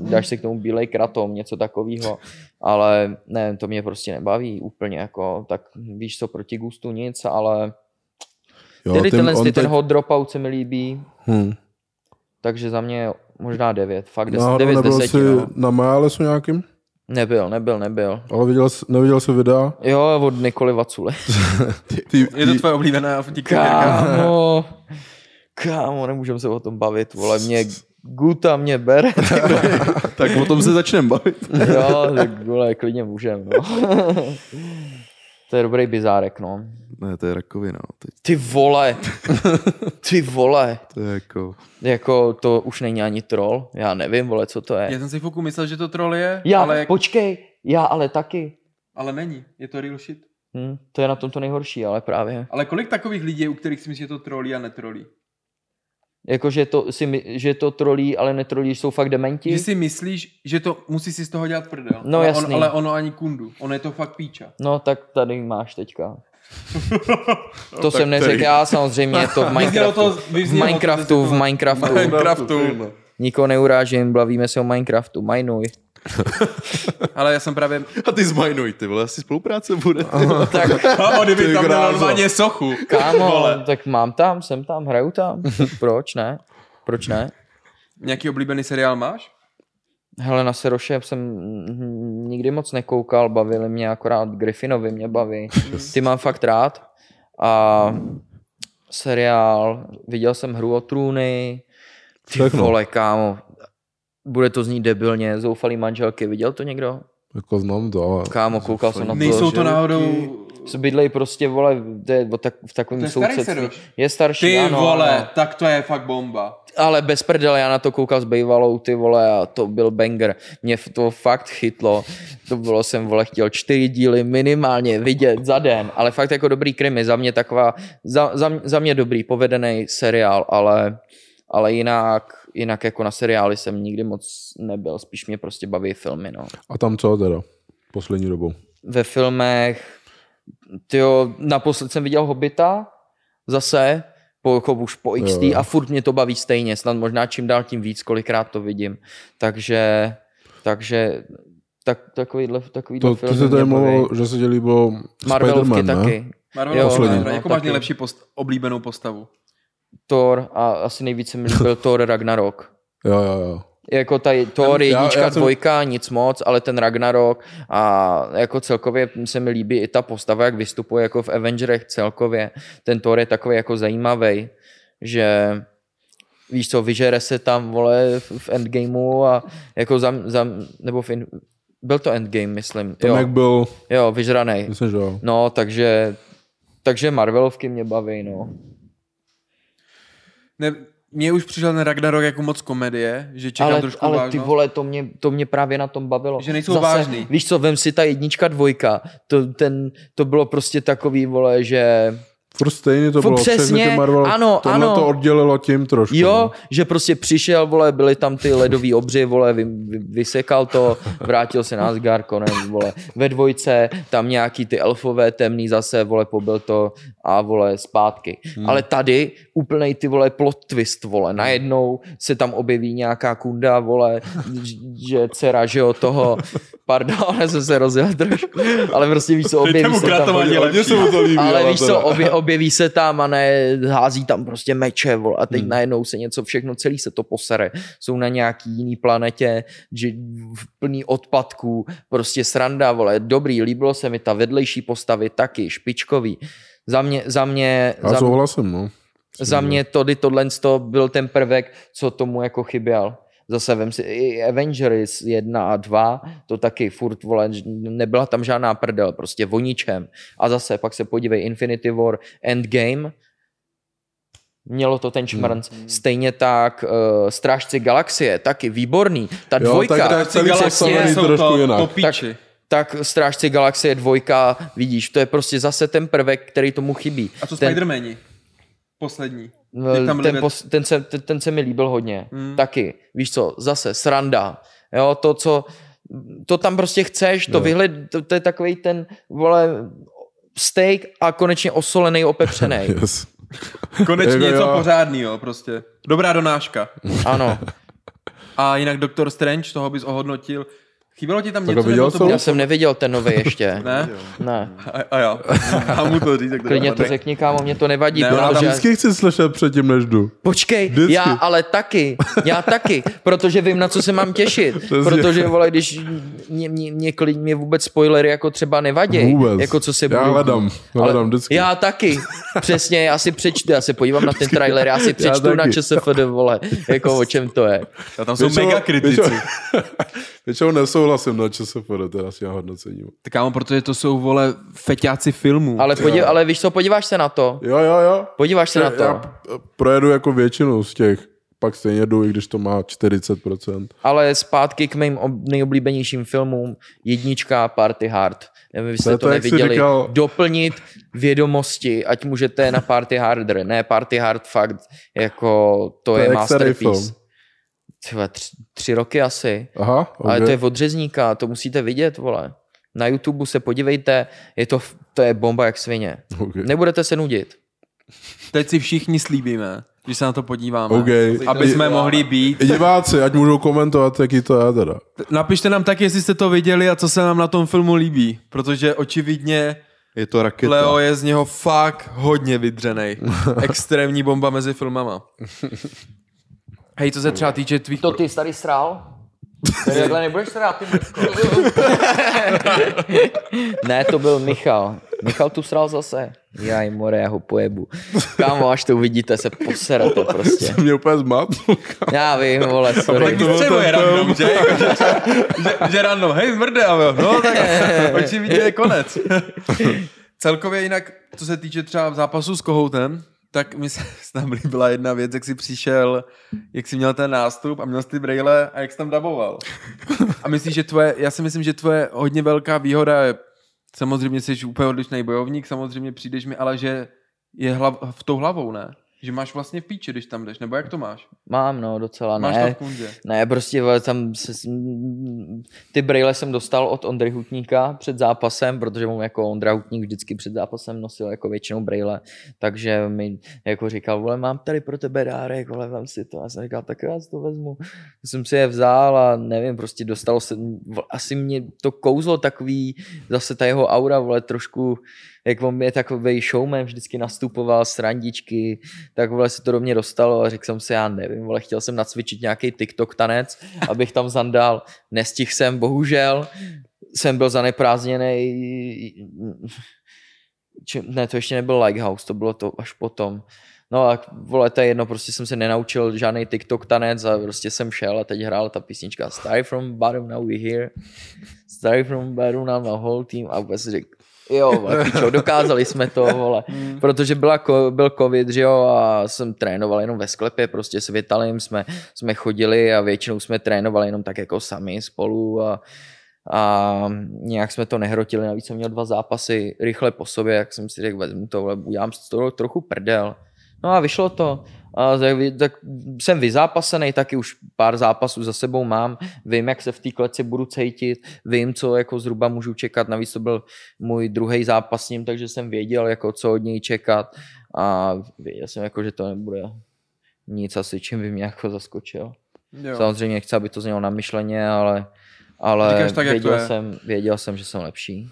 dáš si k tomu bílej kratom, něco takového, ale ne, to mě prostě nebaví úplně, jako, tak víš co, proti gustu nic, ale... Jo, tedy ten Hot Dropout se mi líbí. Takže za mě možná 9, fakt 10, no, 9 z 10. Jsi no. Na Majalesu nějakým? Nebyl. Ale neviděl jsi videa? Jo, od Nikoli Vacule. Je to tvoje oblíbená fotíka? Kámo, nemůžeme se o tom bavit, vole, mě Guta mě bere. Tak o tom se začneme bavit. Jo, tak vole, klidně můžeme, no. To je dobrý bizárek, no. Ne, to je rakovina. Teď. Ty vole. To je jako... to už není ani troll. Já nevím, vole, co to je. Já jsem si fůku myslel, že to troll je, ale... Počkej, já ale taky. Ale není, je to real shit. To je na tom to nejhorší, ale právě. Ale kolik takových lidí je, u kterých si myslí, že to trolí a netrolí? Jako, že to trolí, ale netrolí, jsou fakt dementi? Že si myslíš, že to musí si z toho dělat prdel. No jasný. Ale ono ani kundu. Ono je to fakt píča. No tak tady máš teďka. To no, jsem neřekl já, samozřejmě je to v Minecraftu. V Minecraftu. Nikoho neurážím, bavíme se o Minecraftu. Mineruj. Ale já jsem právě... A ty zminuj, ty vole, asi spolupráce bude. Kámo, kdyby tam měl normálně sochu. Kámo, tak mám tam, jsem tam, hraju tam. Proč ne? Nějaký oblíbený seriál máš? Hele, na Seroše jsem nikdy moc nekoukal, bavili mě akorát Griffinovi, mě baví. Ty mám fakt rád. A seriál, viděl jsem Hru o trůny, ty vole, kámo. Bude to znít debilně, Zoufalý manželky, viděl to někdo? Jako znám to, ale... Kámo, koukal jsem na to. Nejsou to náhodou... Bydlej prostě, vole, v takovém sousedství. Je starší, ty, ano. Ty vole, ano. Tak to je fakt bomba. Ale bez prdele, já na to koukal s bejvalou, ty vole, a to byl banger. Mě to fakt chytlo. To bylo, jsem, vole, chtěl 4 díly minimálně vidět za den, ale fakt jako dobrý krimi, za mě taková, za mě dobrý, povedený seriál, ale jinak jako na seriály jsem nikdy moc nebyl, spíš mě prostě baví filmy, no. A tam co teda poslední dobou? Ve filmech, tyjo, naposled jsem viděl Hobita, zase, už po XT a furt mě to baví stejně, snad možná čím dál tím víc, kolikrát to vidím, takže takovýhle film. To se tady mluvilo, že se tě líbilo Spider-Man, ne? Taky. Marvelovky, jako máš nejlepší oblíbenou postavu? Thor a asi nejvíc mi byl Thor Ragnarok. Jo. Jako ta Thor jednička, dvojka, nic moc, ale ten Ragnarok a jako celkově se mi líbí i ta postava, jak vystupuje jako v Avengerech celkově. Ten Thor je takový jako zajímavý, že víš co, vyžere se tam, vole, v Endgameu a jako nebo byl to Endgame, myslím. Tam jak byl. Jo, vyžranej. Myslím, že jo. No, takže Marvelovky mě baví, no. Mně už přišel ten Ragnarok jako moc komedie, že čekám trošku vážnost. Ale ty vole, to mě právě na tom bavilo. Že nejsou vážný. Víš co, vem si ta 1, 2, to bylo prostě takový, vole, že... Furt stejně to bylo. Přesně, ano. To oddělilo tím trošku. Jo, že prostě přišel, vole, byly tam ty ledový obři, vole, vysekal to, vrátil se na Asgard, konec, vole. Ve 2 tam nějaký ty elfové temný zase, vole, pobyl to a vole, zpátky. Ale tady úplnej ty vole plot twist, vole. Najednou se tam objeví nějaká kunda, vole, že dcera, že jo, toho, pardon, ale jsem se rozjel trošku, ale prostě víš co, objeví se tam, ale víš co, objeví se tam a ne, hází tam prostě meče, vole, a teď najednou se něco, všechno celý se to posere. Jsou na nějaký jiný planetě, že plný odpadků, prostě sranda, vole, dobrý, líbilo se mi ta vedlejší postavy taky, špičkový. Za mě tohle byl ten prvek, co tomu jako chyběl. Zase vem si i Avengers 1 a 2, to taky furt, vole, nebyla tam žádná prdel, prostě o ničem. A zase pak se podívej, Infinity War, Endgame, mělo to ten šmrnc. Stejně tak Strážci galaxie, taky výborný. Ta dvojka. Jo, tak celý galaxie jsou trošku jinak. Tak Strážci galaxie dvojka, vidíš, to je prostě zase ten prvek, který tomu chybí. A co Spider-Mani? Poslední. Ten se mi líbil hodně. Taky. Víš co, zase sranda. Jo, to tam prostě chceš, to je takovej ten, vole, steak a konečně osolený, opepřený. Yes. Konečně něco pořádného, prostě. Dobrá donáška. Ano. A jinak Doktor Strange, toho bys ohodnotil. Chybělo ti tam tak něco? Já jsem neviděl ten nový ještě. Ne? A jo. A mu to říct. Klidně to řekni, kámo, mě to nevadí. Já vždycky chci slyšet předtím, než jdu. Počkej, vždycky. Já taky, protože vím, na co se mám těšit. Protože, vole, když mě vůbec spoilery jako třeba nevadí. Jako co se bude. Já hledám vždycky. Já taky. Přesně, já se podívám na ten trailer, já si přečtu na ČSFD, vole, jako o čem to je. Já tam jsou mega kritici. Většinou nesouhlasím na ČSFD, teda si já hodnocení. Tak kámo, protože to jsou, vole, feťáci filmů. Ale víš co, podíváš se na to? Jo. Podíváš se na to? Já projedu jako většinu z těch, pak stejně jdu, i když to má 40%. Ale zpátky k mým nejoblíbenějším filmům, jednička Party Hard. Nevím, jestli jste to neviděli. Říkal... Doplnit vědomosti, ať můžete na Party Harder. Ne, Party Hard fakt, jako to je masterpiece. 3 roky asi. Aha, okay. Ale to je od Řezníka, to musíte vidět, vole. Na YouTube se podívejte, to je bomba jak svině. Okay. Nebudete se nudit. Teď si všichni slíbíme, když se na to podíváme, okay. Aby jsme mohli být. Diváci, ať můžou komentovat, jaký to je teda. Napište nám taky, jestli jste to viděli a co se nám na tom filmu líbí, protože očividně je to raketa. Leo je z něho fakt hodně vydřenej. Extrémní bomba mezi filmama. Hej, co se třeba týče tvých... To ty jsi tady sral? Tady takhle nebudeš srát, ty mrtko. Ne, to byl Michal. Michal tu sral zase. Jaj, more, já ho pojebu. Kámo, až to uvidíte, se poserete prostě. Jsem mě úplně zmátl. Já vím, vole, sorry. Tak to třeba je random, že random, hej, mrde, no tak očividně je konec. Celkově jinak, co se týče třeba zápasu s Kohoutem, tak mi se tam líbila jedna věc, jak jsi přišel, jak jsi měl ten nástup a měl jsi ty brejle a jak jsi tam daboval. A myslíš, že já si myslím, že tvoje hodně velká výhoda je, samozřejmě jsi úplně odlišný bojovník, samozřejmě přijdeš mi, ale že je v tou hlavou, ne? Že máš vlastně v píči, když tam jdeš, nebo jak to máš? Mám, no, docela, máš ne. Máš to v kundě? Ne, prostě tam ty brejle jsem dostal od Ondry Hutníka před zápasem, protože mu jako Ondra Hutník vždycky před zápasem nosil jako většinou brejle, takže mi jako říkal, vole, mám tady pro tebe dárek, vole, vem si to. A jsem říkal, tak já si to vezmu. Jsem si je vzal a nevím, prostě dostalo se, asi mě to kouzlo takový, zase ta jeho aura, vole, trošku, jak on je takovej showman, vždycky nastupoval srandičky, tak vole se to do mě dostalo a řekl jsem si, já nevím, vole, chtěl jsem nacvičit nějaký TikTok tanec, abych tam zandal, nestihl jsem, bohužel, jsem byl zaneprázdněnej, ne, to ještě nebyl Lighthouse, to bylo to až potom. No a vole, to je jedno, prostě jsem se nenaučil žádný TikTok tanec a prostě jsem šel a teď hrála ta písnička Start from bottom, now we here, start from bottom, now the whole team a vůbec řekl, jo, pičo, dokázali jsme to, vole, protože byl covid, že jo, a jsem trénoval jenom ve sklepě, prostě s Vitalim jsme chodili a většinou jsme trénovali jenom tak jako sami spolu a nějak jsme to nehrotili, navíc jsem měl 2 zápasy rychle po sobě, jak jsem si řekl, vezmu to, vole, udělám z toho trochu prdel. No a vyšlo to tak jsem vyzápasený, taky už pár zápasů za sebou mám, vím, jak se v té kleci budu cítit, vím, co jako zhruba můžu čekat, navíc to byl můj druhý zápas s ním, takže jsem věděl, jako, co od něj čekat a věděl jsem, jako, že to nebude nic asi, čím by mě jako zaskočil. Jo. Samozřejmě nechci, aby to znělo namyšleně, ale tak, věděl jsem, že jsem lepší.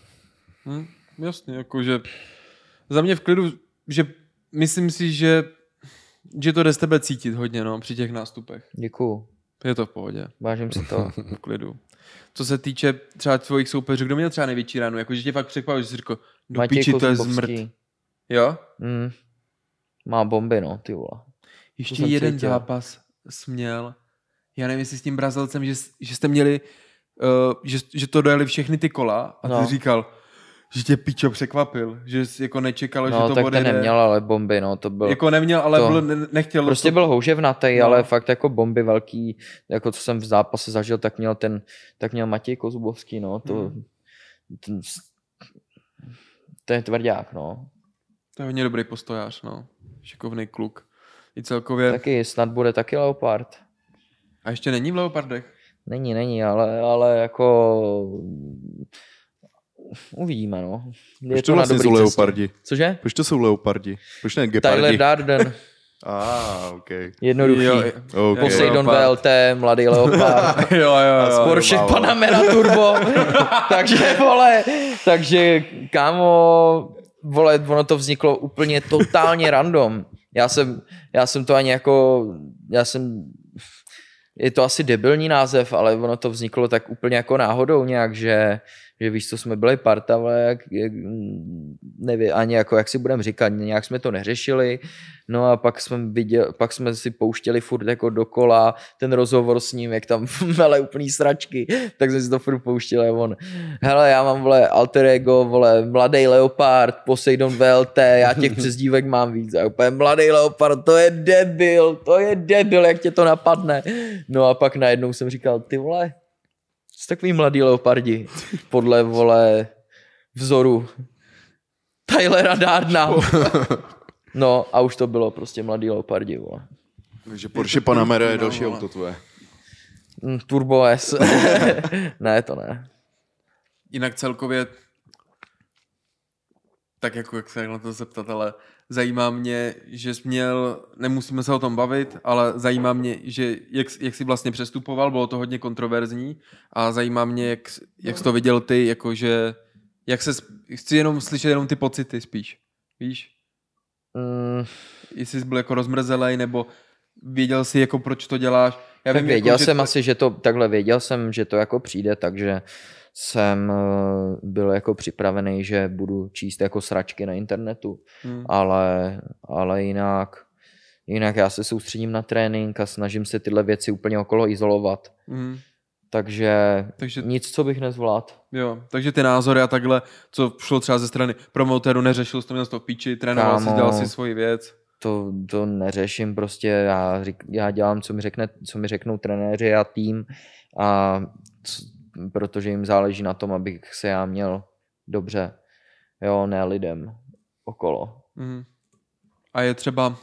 Jasně, jakože za mě v klidu, že myslím si, že to jde z tebe cítit hodně, no, při těch nástupech. Děkuju. Je to v pohodě. Vážím si to. V klidu. Co se týče třeba tvojich soupeřů, kdo měl třeba největší ránu? Jakože tě fakt překvapilo, že jsi řekl, do piči, to je zmrt. Jo? Mm. Má bomby, no, ty vole. Ještě jeden zápas směl. Já nevím, jestli s tím Brazilcem, že jste měli, že to dojeli všechny ty kola a ty říkal, že tě pičo překvapil, že jsi jako nečekalo, že to bude. No, tak neměl, ale bomby, no, to byl. Jako neměl, ale to nechtěl. Prostě to byl houževnatý, ale fakt jako bomby velký, jako co jsem v zápase zažil, tak měl Matěj Kozubovský, no, to je tvrdák, no. To je hodně dobrý postojář, no, šikovný kluk. I celkově. Taky snad bude taky Leopard. A ještě není v Leopardech? Není, ale jako uvidíme, no. Proč to vlastně jsou Leopardi? Cože? Proč to jsou Leopardi? Proč ne Gepardi? Tyler Darden. OK. Jednoduchý. Okay. Poseidon Leopard. VLT, mladý Leopard. jo. Porsche Panamera Turbo. takže kámo, vole, ono to vzniklo úplně totálně random. Já jsem to ani jako, je to asi debilní název, ale ono to vzniklo tak úplně jako náhodou nějak, že víš, co jsme byli parta, ale jak, nevím, ani jako, jak si budeme říkat, nějak jsme to neřešili, no a pak jsme si pouštěli furt jako dokola ten rozhovor s ním, jak tam mele úplný sračky, tak jsme si to furt pouštěli, on, hele, já mám, vole, alter ego, vole, mladý Leopard, Poseidon VLT, já těch přezdívek mám víc, a úplně mladý Leopard, to je debil, jak tě to napadne, no a pak najednou jsem říkal, ty vole, jsi takový mladý Leopardi, podle, vole, vzoru Tylera Dardna. No a už to bylo prostě mladý Leopardi, vole. Takže Porsche Panamera je další auto tvoje. Turbo S. Ne, to ne. Jinak celkově, tak jako, jak se na to zeptat, ale zajímá mě, že jsi měl, nemusíme se o tom bavit, ale zajímá mě, že jak jsi vlastně přestupoval, bylo to hodně kontroverzní a zajímá mě, jak jsi to viděl ty, jakože, chci jenom slyšet jenom ty pocity spíš, víš? Jestli jsi byl jako rozmrzelej, nebo věděl jsi, jako proč to děláš? Já vím, věděl jako, jsem asi, že to takhle věděl jsem, že to jako přijde, takže jsem byl jako připravený, že budu číst jako sračky na internetu, ale jinak já se soustředím na trénink a snažím se tyhle věci úplně okolo izolovat. Takže nic, co bych nezvládl. Jo, takže ty názory a takhle, co šlo třeba ze strany promotéru, neřešil jsi to, měl to v píči, trénoval jsi, dělal si svoji věc. To neřeším prostě, já dělám, co mi řeknou trenéři a tým, a protože jim záleží na tom, abych se já měl dobře, jo, ne lidem okolo. A je třeba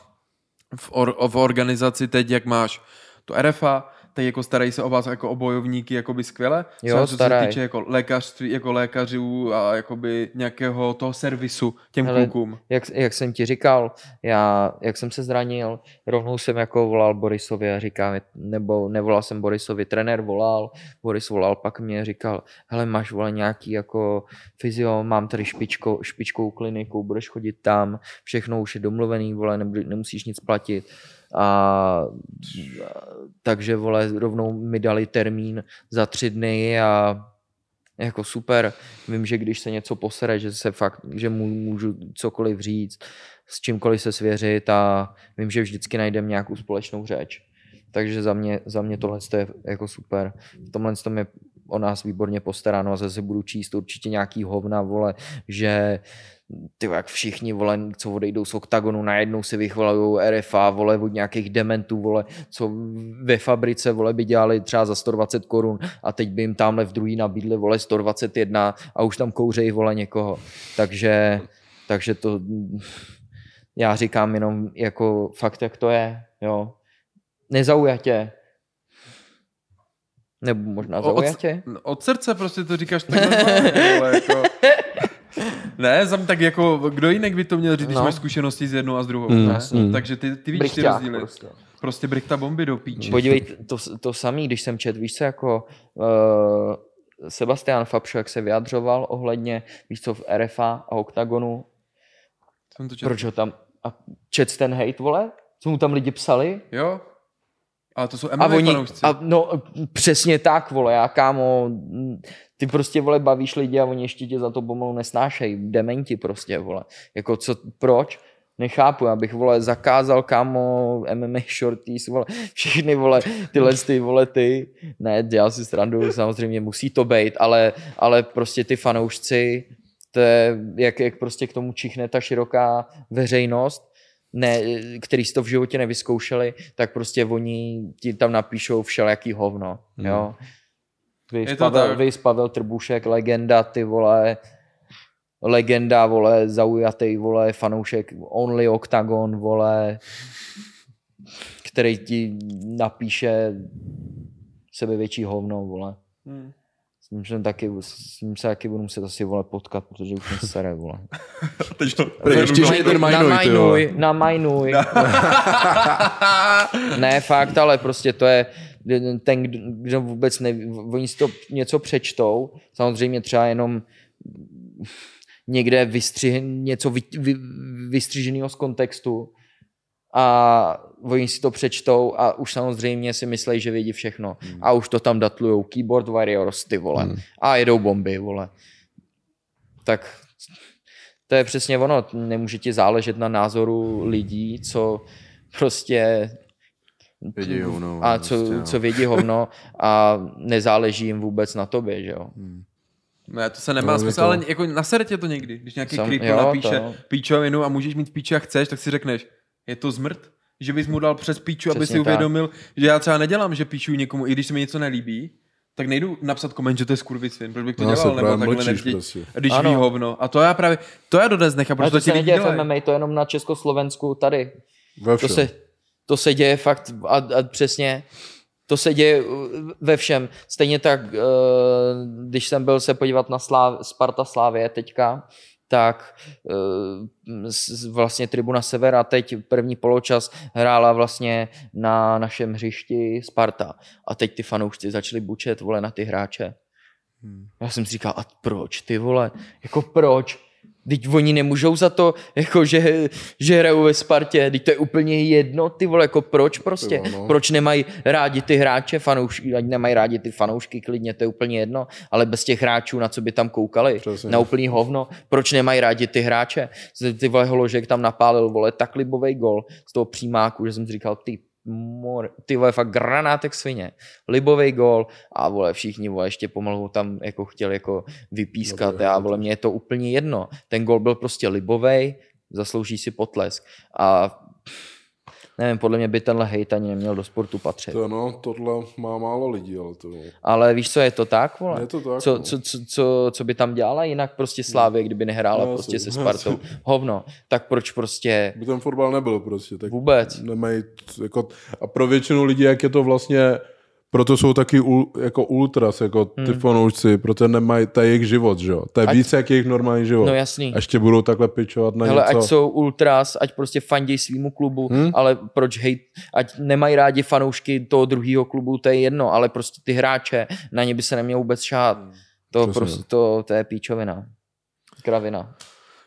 v organizaci teď, jak máš to RFA, teď jako starají se o vás jako o bojovníky jakoby skvěle? Jo, starají. Co se týče jako lékařství, jako lékařů a jakoby nějakého toho servisu těm klukům. Jak jsem ti říkal, jak jsem se zranil, rovnou jsem jako volal Borisovi a říkám, nebo nevolal jsem Borisovi, trenér volal, Boris volal, pak mě říkal, hele, máš, vole, nějaký jako fyzio, mám tady špičkou kliniku, budeš chodit tam, všechno už je domluvený, vole, nemusíš nic platit. Takže, vole, rovnou mi dali termín za 3 dny a jako super, vím, že když se něco posere, že můžu cokoliv říct, s čímkoliv se svěřit a vím, že vždycky najdem nějakou společnou řeč. Takže za mě tohle je jako super. V tomhle tom je o nás výborně postaráno a zase budu číst určitě nějaký hovna, vole, že ty, jak všichni, vole, co odejdou z Octagonu, najednou si vychvalujou RFA, vole, od nějakých dementů, vole, co ve fabrice, vole, by dělali třeba za 120 korun a teď by jim tamhle v druhý nabídli, vole, 121 a už tam kouřejí, vole, někoho. Takže to Já říkám jenom jako fakt, jak to je, jo. Nezaujatě. Nebo možná zaujatě. Od srdce prostě to říkáš tak normálně, ale jako... Ne, tak jako, kdo jinak by to měl říct, když máš zkušenosti s jednou a s druhou, ne? Takže ty víš ty rozdíly. Prostě Brichta bomby do píče. Podívej, to samý, když jsem čet, víš co, jako Sebastian Fabšo, jak se vyjadřoval ohledně, víš co, v RFA a Octagonu. Proč ho tam, a čet ten hate, vole? Co mu tam lidi psali? Jo. A to jsou MMA fanoušci. No, přesně tak, vole, já kámo, ty prostě, vole, bavíš lidi a oni ještě tě za to pomalu nesnášejí, dementi prostě, vole. Jako co, proč? Nechápu, já bych, vole, zakázal, kámo, MMA shorties, vole, všichni, vole, tyhle, ne, dělal si srandu, samozřejmě musí to být, ale prostě ty fanoušci, to je, jak prostě k tomu čichne ta široká veřejnost, ne, který si to v životě nevyzkoušeli, tak prostě oni ti tam napíšou všelijaký hovno, jo. Pavel Trbušek, legenda, ty vole, vole, zaujatý, vole, fanoušek, only Octagon, vole, který ti napíše sebevětší hovno, vole. S ním se taky budu muset asi, vole, potkat, protože už mě sere, vole. Namajnuj. Ne, fakt, ale prostě to je ten, kdo vůbec neví, oni si to něco přečtou, samozřejmě třeba jenom někde vystřiženého z kontextu a oni si to přečtou a už samozřejmě si myslejí, že vědí všechno. A už to tam datlujou keyboard warriors, ty vole. A jedou bomby, vole. Tak to je přesně ono. Nemůže ti záležet na názoru lidí, co prostě... Vědí hovno. A co vědí hovno a nezáleží jim vůbec na tobě, že jo. Ne, to se nemá smysl, ale jako nasere tě to někdy, když nějaký creeper napíše píčovinu a můžeš mít píče jak chceš, tak si řekneš, je to zmrt? Že bys mu dal přes píču, přesně aby si uvědomil, tak. Že já třeba nedělám, že píču někomu, i když se mi něco nelíbí, tak nejdu napsat koment, že to je skurvicvin, proč bych to dělal, nebo takhle nevždy, když ví hovno. A to já právě, to já dodnes nechám, protože to ti lidi dělají. MMA, to jenom na Československu tady. To se děje fakt a přesně... To se děje ve všem. Stejně tak, když jsem byl se podívat na Sparta Slávě teďka, tak vlastně Tribuna Severa teď první poločas hrála vlastně na našem hřišti Sparta. A teď ty fanoušci začali bučet, vole, na ty hráče. Já jsem si říkal, a proč, ty vole? Jako proč? Teď oni nemůžou za to, jako že hrajou ve Spartě. Teď to je úplně jedno, ty vole, jako proč prostě? Proč nemají rádi ty hráče, fanoušky, ať nemají rádi ty fanoušky klidně, to je úplně jedno, ale bez těch hráčů, na co by tam koukali, přesně. Na úplný hovno, proč nemají rádi ty hráče? Ty vole, Holožek tam napálil, vole, tak libovej gol z toho přímáku, že jsem si říkal, ty vole, fakt granátek svině, libovej gól a vole, všichni vole, ještě pomalu tam jako chtěli jako vypískat a vole, mně je to úplně jedno, ten gól byl prostě libovej, zaslouží si potlesk a nevím, podle mě by tenhle hejt ani neměl do sportu patřit. To no, tohle má málo lidí, ale to... Ale víš co, je to tak, vole? Je to tak, co by tam dělala jinak prostě Slávě, kdyby nehrála prostě se Spartou? Hovno. Tak proč prostě... By ten fotbal nebyl prostě. Tak vůbec. Nemají, jako, a pro většinu lidí, jak je to vlastně... Proto jsou taky jako ultras, jako ty fanoušci, proto nemají, to je jejich život, že jo? To je více jak jejich normální život. No jasný. A ještě budou takhle pičovat na něco. Ať jsou ultras, ať prostě fanděj svýmu klubu, ale proč hejt, ať nemají rádi fanoušky toho druhého klubu, to je jedno, ale prostě ty hráče, na ně by se neměl vůbec šát. To je píčovina. Kravina.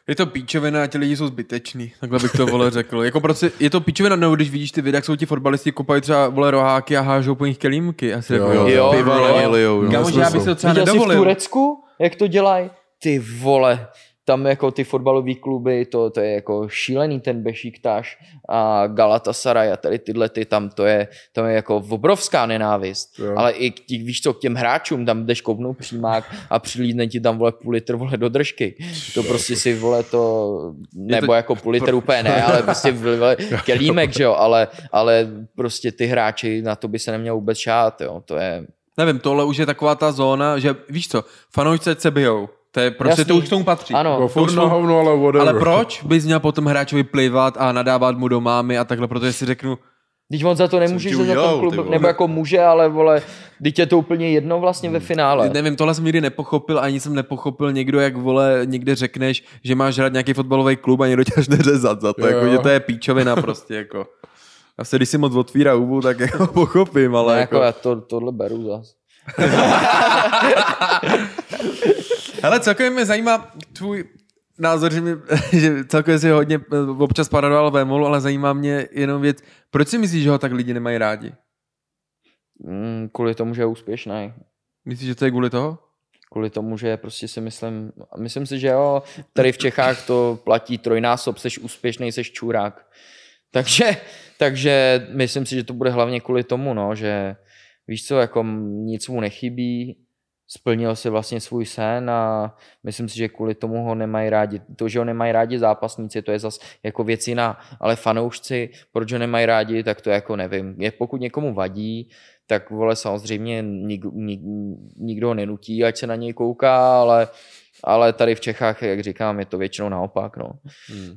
Je to píčovina a ti lidi jsou zbyteční, takhle bych to, vole, řekl. Jako prostě je to píčovina, nebo když vidíš ty videa, jak jsou ti fotbalisti kopají třeba, vole, roháky a hážou po nich kelímky. Asi jo, piva, kámože, já bych se docela nedovolil. Jsi v Turecku, jak to dělají? Ty vole, tam jako ty fotbalové kluby, to je jako šílený ten Bešiktaš a Galatasaray a tady tyhle, tam to je jako obrovská nenávist. Jo. Ale i víš co, k těm hráčům, tam jdeš koupnout přímák a přilídne ti tam, vole, půl litr, vole, do držky. To prostě si, vole, to... Nebo jako půl litr úplně ne, ale prostě, vole, kelímek, že jo, ale prostě ty hráči, na to by se neměl vůbec šát, jo, to je... Nevím, tohle už je taková ta zóna, že víš co, fanoušci se bijou. To je prostě, to už k tomu patří. Ano. Hovno, ale proč bys měl potom hráčovi plivat a nadávat mu do mámy a takhle, protože si řeknu, když on za to nemůže, že za ten klub, nebo jako může, ale vole, teď je to úplně jedno vlastně ve finále. Nevím, tohle jsem nikdy nepochopil, ani jsem nepochopil někdo, jak vole, někde řekneš, že máš hrát nějaký fotbalový klub a někdo tě až neřezat za to, jako, že to je píčovina prostě, jako. Asi když si moc otvírá úbu, tak jako pochopím, ale ne, jako. Já tohle beru zase. Hele, celkově mě zajímá tvůj názor, že celkově si hodně občas paradoval Vemolu, ale zajímá mě jenom věc, proč si myslíš, že ho tak lidi nemají rádi? Kvůli tomu, že je úspěšný. Myslíš, že to je kvůli toho? Kvůli tomu, že prostě si myslím si, že jo, tady v Čechách to platí trojnásob, seš úspěšný, seš čurák. Takže myslím si, že to bude hlavně kvůli tomu, no, že víš co, jako nic mu nechybí, splnil si vlastně svůj sen a myslím si, že kvůli tomu ho nemají rádi. To, že ho nemají rádi zápasníci, to je zase jako věc jiná, ale fanoušci, proč ho nemají rádi, tak to jako nevím. Pokud někomu vadí, tak vole samozřejmě nikdo ho nenutí, ať se na něj kouká, ale tady v Čechách, jak říkám, je to většinou naopak. No.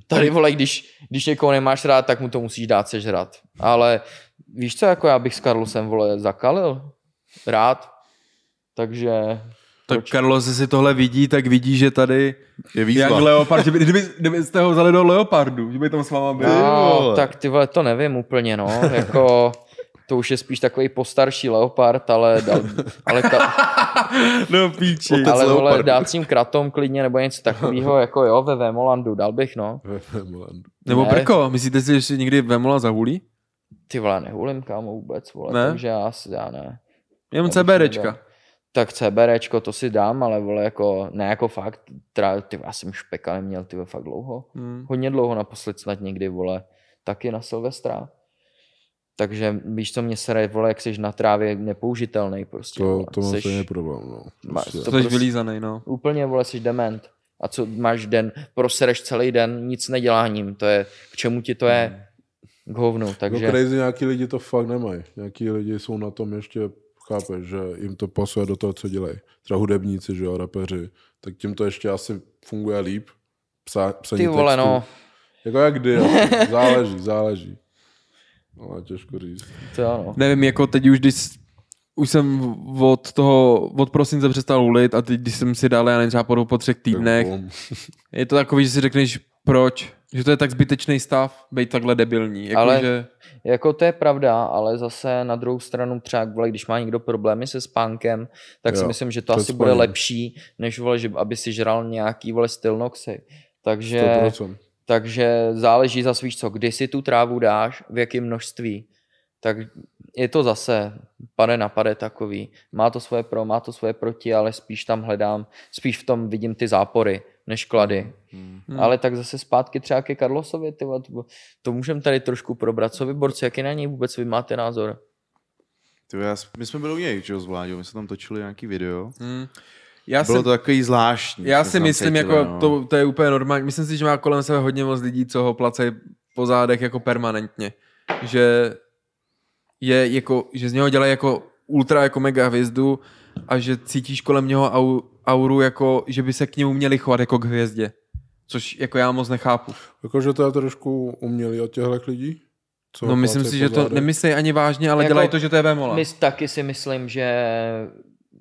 Tady vole, když někoho nemáš rád, tak mu to musíš dát sežrat. Ale víš co, jako já bych s Carlosem vole zakalil rád. Takže... Tak Carlos, jestli tohle vidí, tak vidí, že tady je výzva. Young Leopard, kdybyste ho vzali do Leopardu, že by tam s váma byl. No, tak ty vole, to nevím úplně, no. Jako, to už je spíš takový postarší Leopard, no píči. Ale vole, dát s ním kratom klidně, nebo něco takového, jako jo, ve Vemolandu, dal bych, no. Ve Vemolandu. Nebo ne. Prko, myslíte si, že si někdy Vemola zahulí? Ty vole, nehulím, kámo, vůbec, vole, ne? Takže já ne. Jenom CBDčka. Tak CBRčko, to si dám, ale vole, jako, ne jako fakt, já jsem špeka neměl, ty fakt dlouho. Hodně dlouho, naposled snad někdy, vole, taky na Silvestra. Takže víš, co mě sere, vole, jak jsi na trávě nepoužitelný prostě. To má stejně problém, no. Jsi vylízanej, no. Úplně, vole, jsi dement. A co máš den, prosereš celý den, nic neděláním, to je, k čemu ti to je, k hovnu, takže. No crazy, nějaký lidi to fakt nemají. Nějaký lidi jsou na tom ještě chápeš, že jim to pasuje do toho, co dělají. Třeba hudebníci, že jo, rapeři. Tak tím to ještě asi funguje líp. Psaní ty vole, textu. No. Jako jak kdy, záleží. No, těžko říct. To ano. Nevím, jako teď už, když jsem od prosince přestal hulit a teď, když jsem si dal, já nevím, třeba po 3 týdnech, je to takový, že si řekneš, proč? Že to je tak zbytečný stav, být takhle debilní. Jako, ale že... jako to je pravda, ale zase na druhou stranu třeba, vole, když má někdo problémy se spánkem, tak jo, si myslím, že to asi bude lepší, než vole, že aby si žral nějaký vole Stilnoxy. Takže záleží zase víš co, kdy si tu trávu dáš, v jakém množství. Tak je to zase pade na pade takový. Má to svoje pro, má to svoje proti, ale spíš tam hledám, spíš v tom vidím ty zápory, než klady. Ale tak zase zpátky třeba ke Carlosovi, tyhle, to můžeme tady trošku probrat. Co vy, borci, jaký na něj vůbec vy máte názor? My jsme byli u něj, čeho zvládil, my jsme tam točili nějaký video. Bylo to takový zvláštní. Já si myslím, cítili, jako, no. To je úplně normální. Myslím si, že má kolem sebe hodně moc lidí, co ho placají po zádech jako permanentně. Že je jako, že z něho dělají jako ultra, jako mega hvězdu a že cítíš kolem něho auru, jako, že by se k němu měli chovat jako k hvězdě. Což jako já moc nechápu. Jakože to je trošku umělý od těchto lidí? No myslím si, že to nemyslí ani vážně, ale jako, dělají to, že to je Vemola. My taky si myslím, že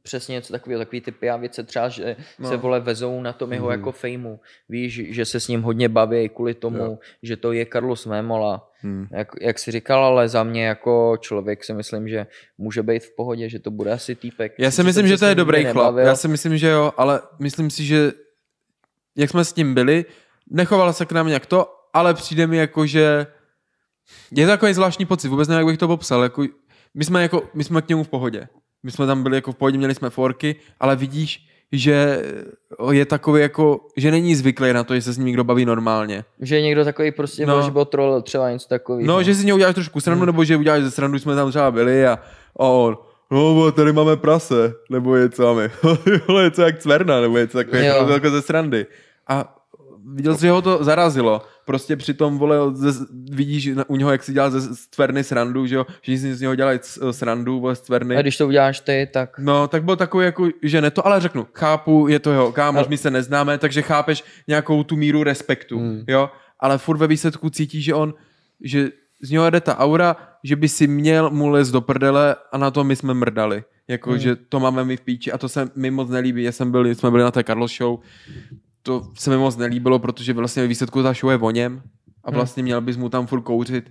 přesně něco takového, takový typy a věce třeba, že se vole vezou na tom jeho jako fejmu. Víš, že se s ním hodně baví kvůli tomu, že to je Carlos Vemola. Jak jsi říkal, ale za mě jako člověk si myslím, že může být v pohodě, že to bude asi týpek. Já si myslím, že to je dobrý chlap. Já si myslím, že jo, ale myslím si, že jak jsme s ním byli, nechovala se k nám nějak to, ale přijde mi jako, že je to takový zvláštní pocit, vůbec nevím, jak bych to popsal. Jako, my jsme k němu v pohodě. My jsme tam byli jako v pohodě, měli jsme forky, ale vidíš, že je takový jako, že není zvyklý na to, že se s ním někdo baví normálně. Že je někdo takový prostě, že byl troll třeba něco takového. No, že si něj uděláš trošku srandu, nebo že uděláš ze srandu, jsme tam třeba byli a on, no, tady máme prase, nebo je co máme, něco jak cverna, nebo něco takového ze srandy. A viděl jsi, že ho to zarazilo. prostě přitom, vole, vidíš u něho, jak si dělá ze Stverny srandu, že jo, všichni z něho dělají srandu, vole, Stverny. A když to uděláš ty, tak... No, tak byl takový, jako, že ne to, ale řeknu, chápu, je to jeho kámoš, my se neznáme, takže chápeš nějakou tu míru respektu, jo, ale furt ve výsledku cítí, že on, že z něho jde ta aura, že by si měl mu lézt do prdele a na to my jsme mrdali. Jako, že to máme my v píči a to se mi moc nelíbí. Já jsme byli na té Carlos show, to se mi moc nelíbilo, protože vlastně ve výsledku ta show je o něm a vlastně měl bys mu tam furt kouřit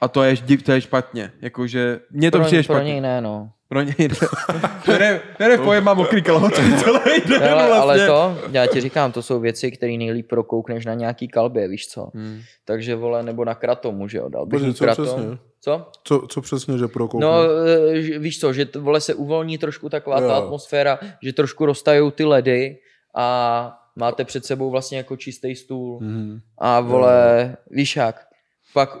a to je špatně. Jakože, mně to přijde špatně. Pro něj ne, no. Pro něj ne. Tady pojem mám okrý kalhoty celý den. Ale to, já ti říkám, to jsou věci, které nejlíp prokoukneš na nějaký kalbě, víš co. Takže, vole, nebo na kratomu, že jo, dal bych kratom. Co? Co přesně, že prokoukneš? No, víš co, že vole se uvolní trošku taková ta atmosféra, že trošku roztajou ty ledy a máte před sebou vlastně jako čistý stůl a vole, víš jak. Pak,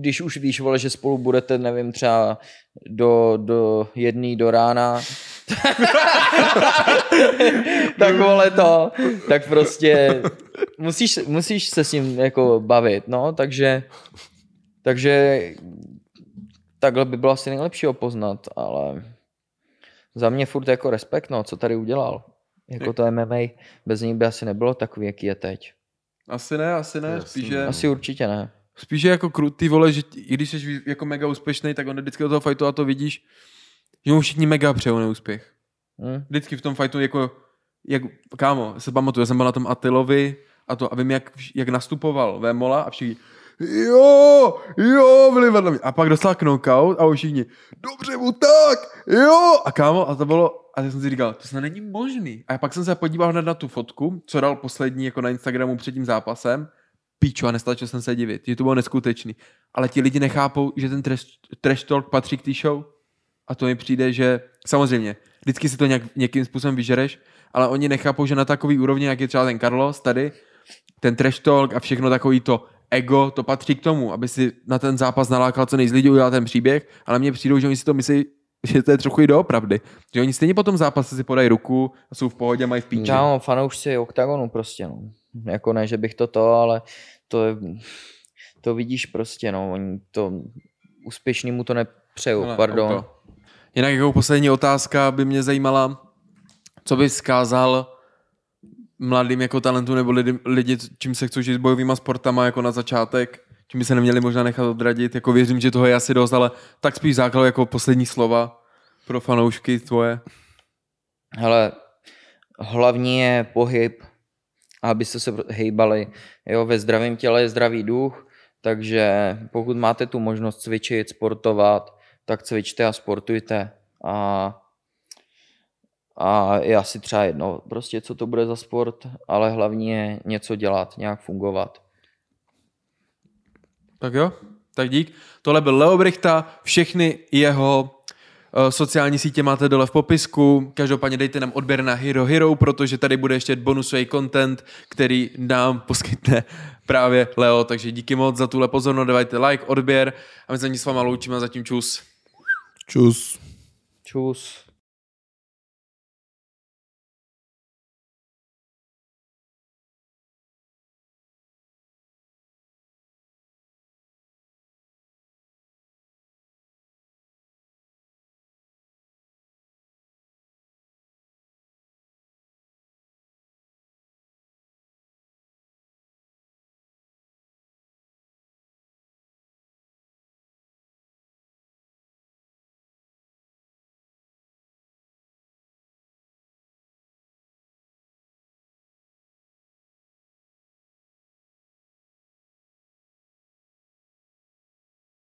když už víš, vole, že spolu budete, nevím, třeba do jedné do rána, tak vole to, tak prostě musíš se s ním jako bavit, no, takže takhle by bylo asi nejlepší poznat, ale za mě furt jako respekt, no, co tady udělal. Jako to MMA, bez něj by asi nebylo takový, jaký je teď. Asi ne, spíše... Asi určitě ne. Spíše jako krutý, vole, že i když jsi jako mega úspěšný, tak on vždycky do toho fajtu a to vidíš, že mu všichni mega přejou neúspěch. Vždycky v tom fajtu jako, kámo, se pamatuju, já jsem byl na tom Attilovi a vím, jak nastupoval Vemola a všichni jo, byli vedle mě. A pak dostal knockout a všichni dobře mu tak, jo. A kámo, a to bylo, a já jsem si říkal, to snad není možný. A pak jsem se podíval hned na tu fotku, co dal poslední jako na Instagramu před tím zápasem. Píčo, a nestačil jsem se divit, že to bylo neskutečný. Ale ti lidi nechápou, že ten trash talk patří k té show. A to mi přijde, že samozřejmě, vždycky si to nějakým způsobem vyžereš, ale oni nechápou, že na takový úrovni, jak je třeba ten Carlos tady, ten trash talk a všechno takový to ego, to patří k tomu, aby si na ten zápas nalákal co nejvíc lidí, udělal ten příběh, ale mně přijde, že oni si to myslí, že to je trochu i doopravdy. Že oni stejně po tom zápase si podají ruku a jsou v pohodě, mají v píči. No, fanoušci Octagonu prostě, no. Jako ne, že bych ale to vidíš prostě, no. Oni to úspěšnému to nepřejou, pardon. Jinak jako poslední otázka by mě zajímala, co bys vzkázal mladým jako talentu nebo lidi, čím se chcou žít s bojovýma sportama jako na začátek, čím by se neměli možná nechat odradit, jako věřím, že toho je asi dost, ale tak spíš základ jako poslední slova pro fanoušky tvoje. Hele, hlavní je pohyb, abyste se hejbali, jo, ve zdravém těle je zdravý duch, takže pokud máte tu možnost cvičit, sportovat, tak cvičte a sportujte a je asi třeba jedno, prostě co to bude za sport, ale hlavně něco dělat, nějak fungovat. Tak jo, tak dík. Tohle byl Leo Brichta, všechny jeho sociální sítě máte dole v popisku, každopádně dejte nám odběr na Hero Hero, protože tady bude ještě bonusový content, který nám poskytne právě Leo, takže díky moc za tuhle pozornost, dávajte like, odběr a my se s váma loučíme, zatím čus. Čus. Čus.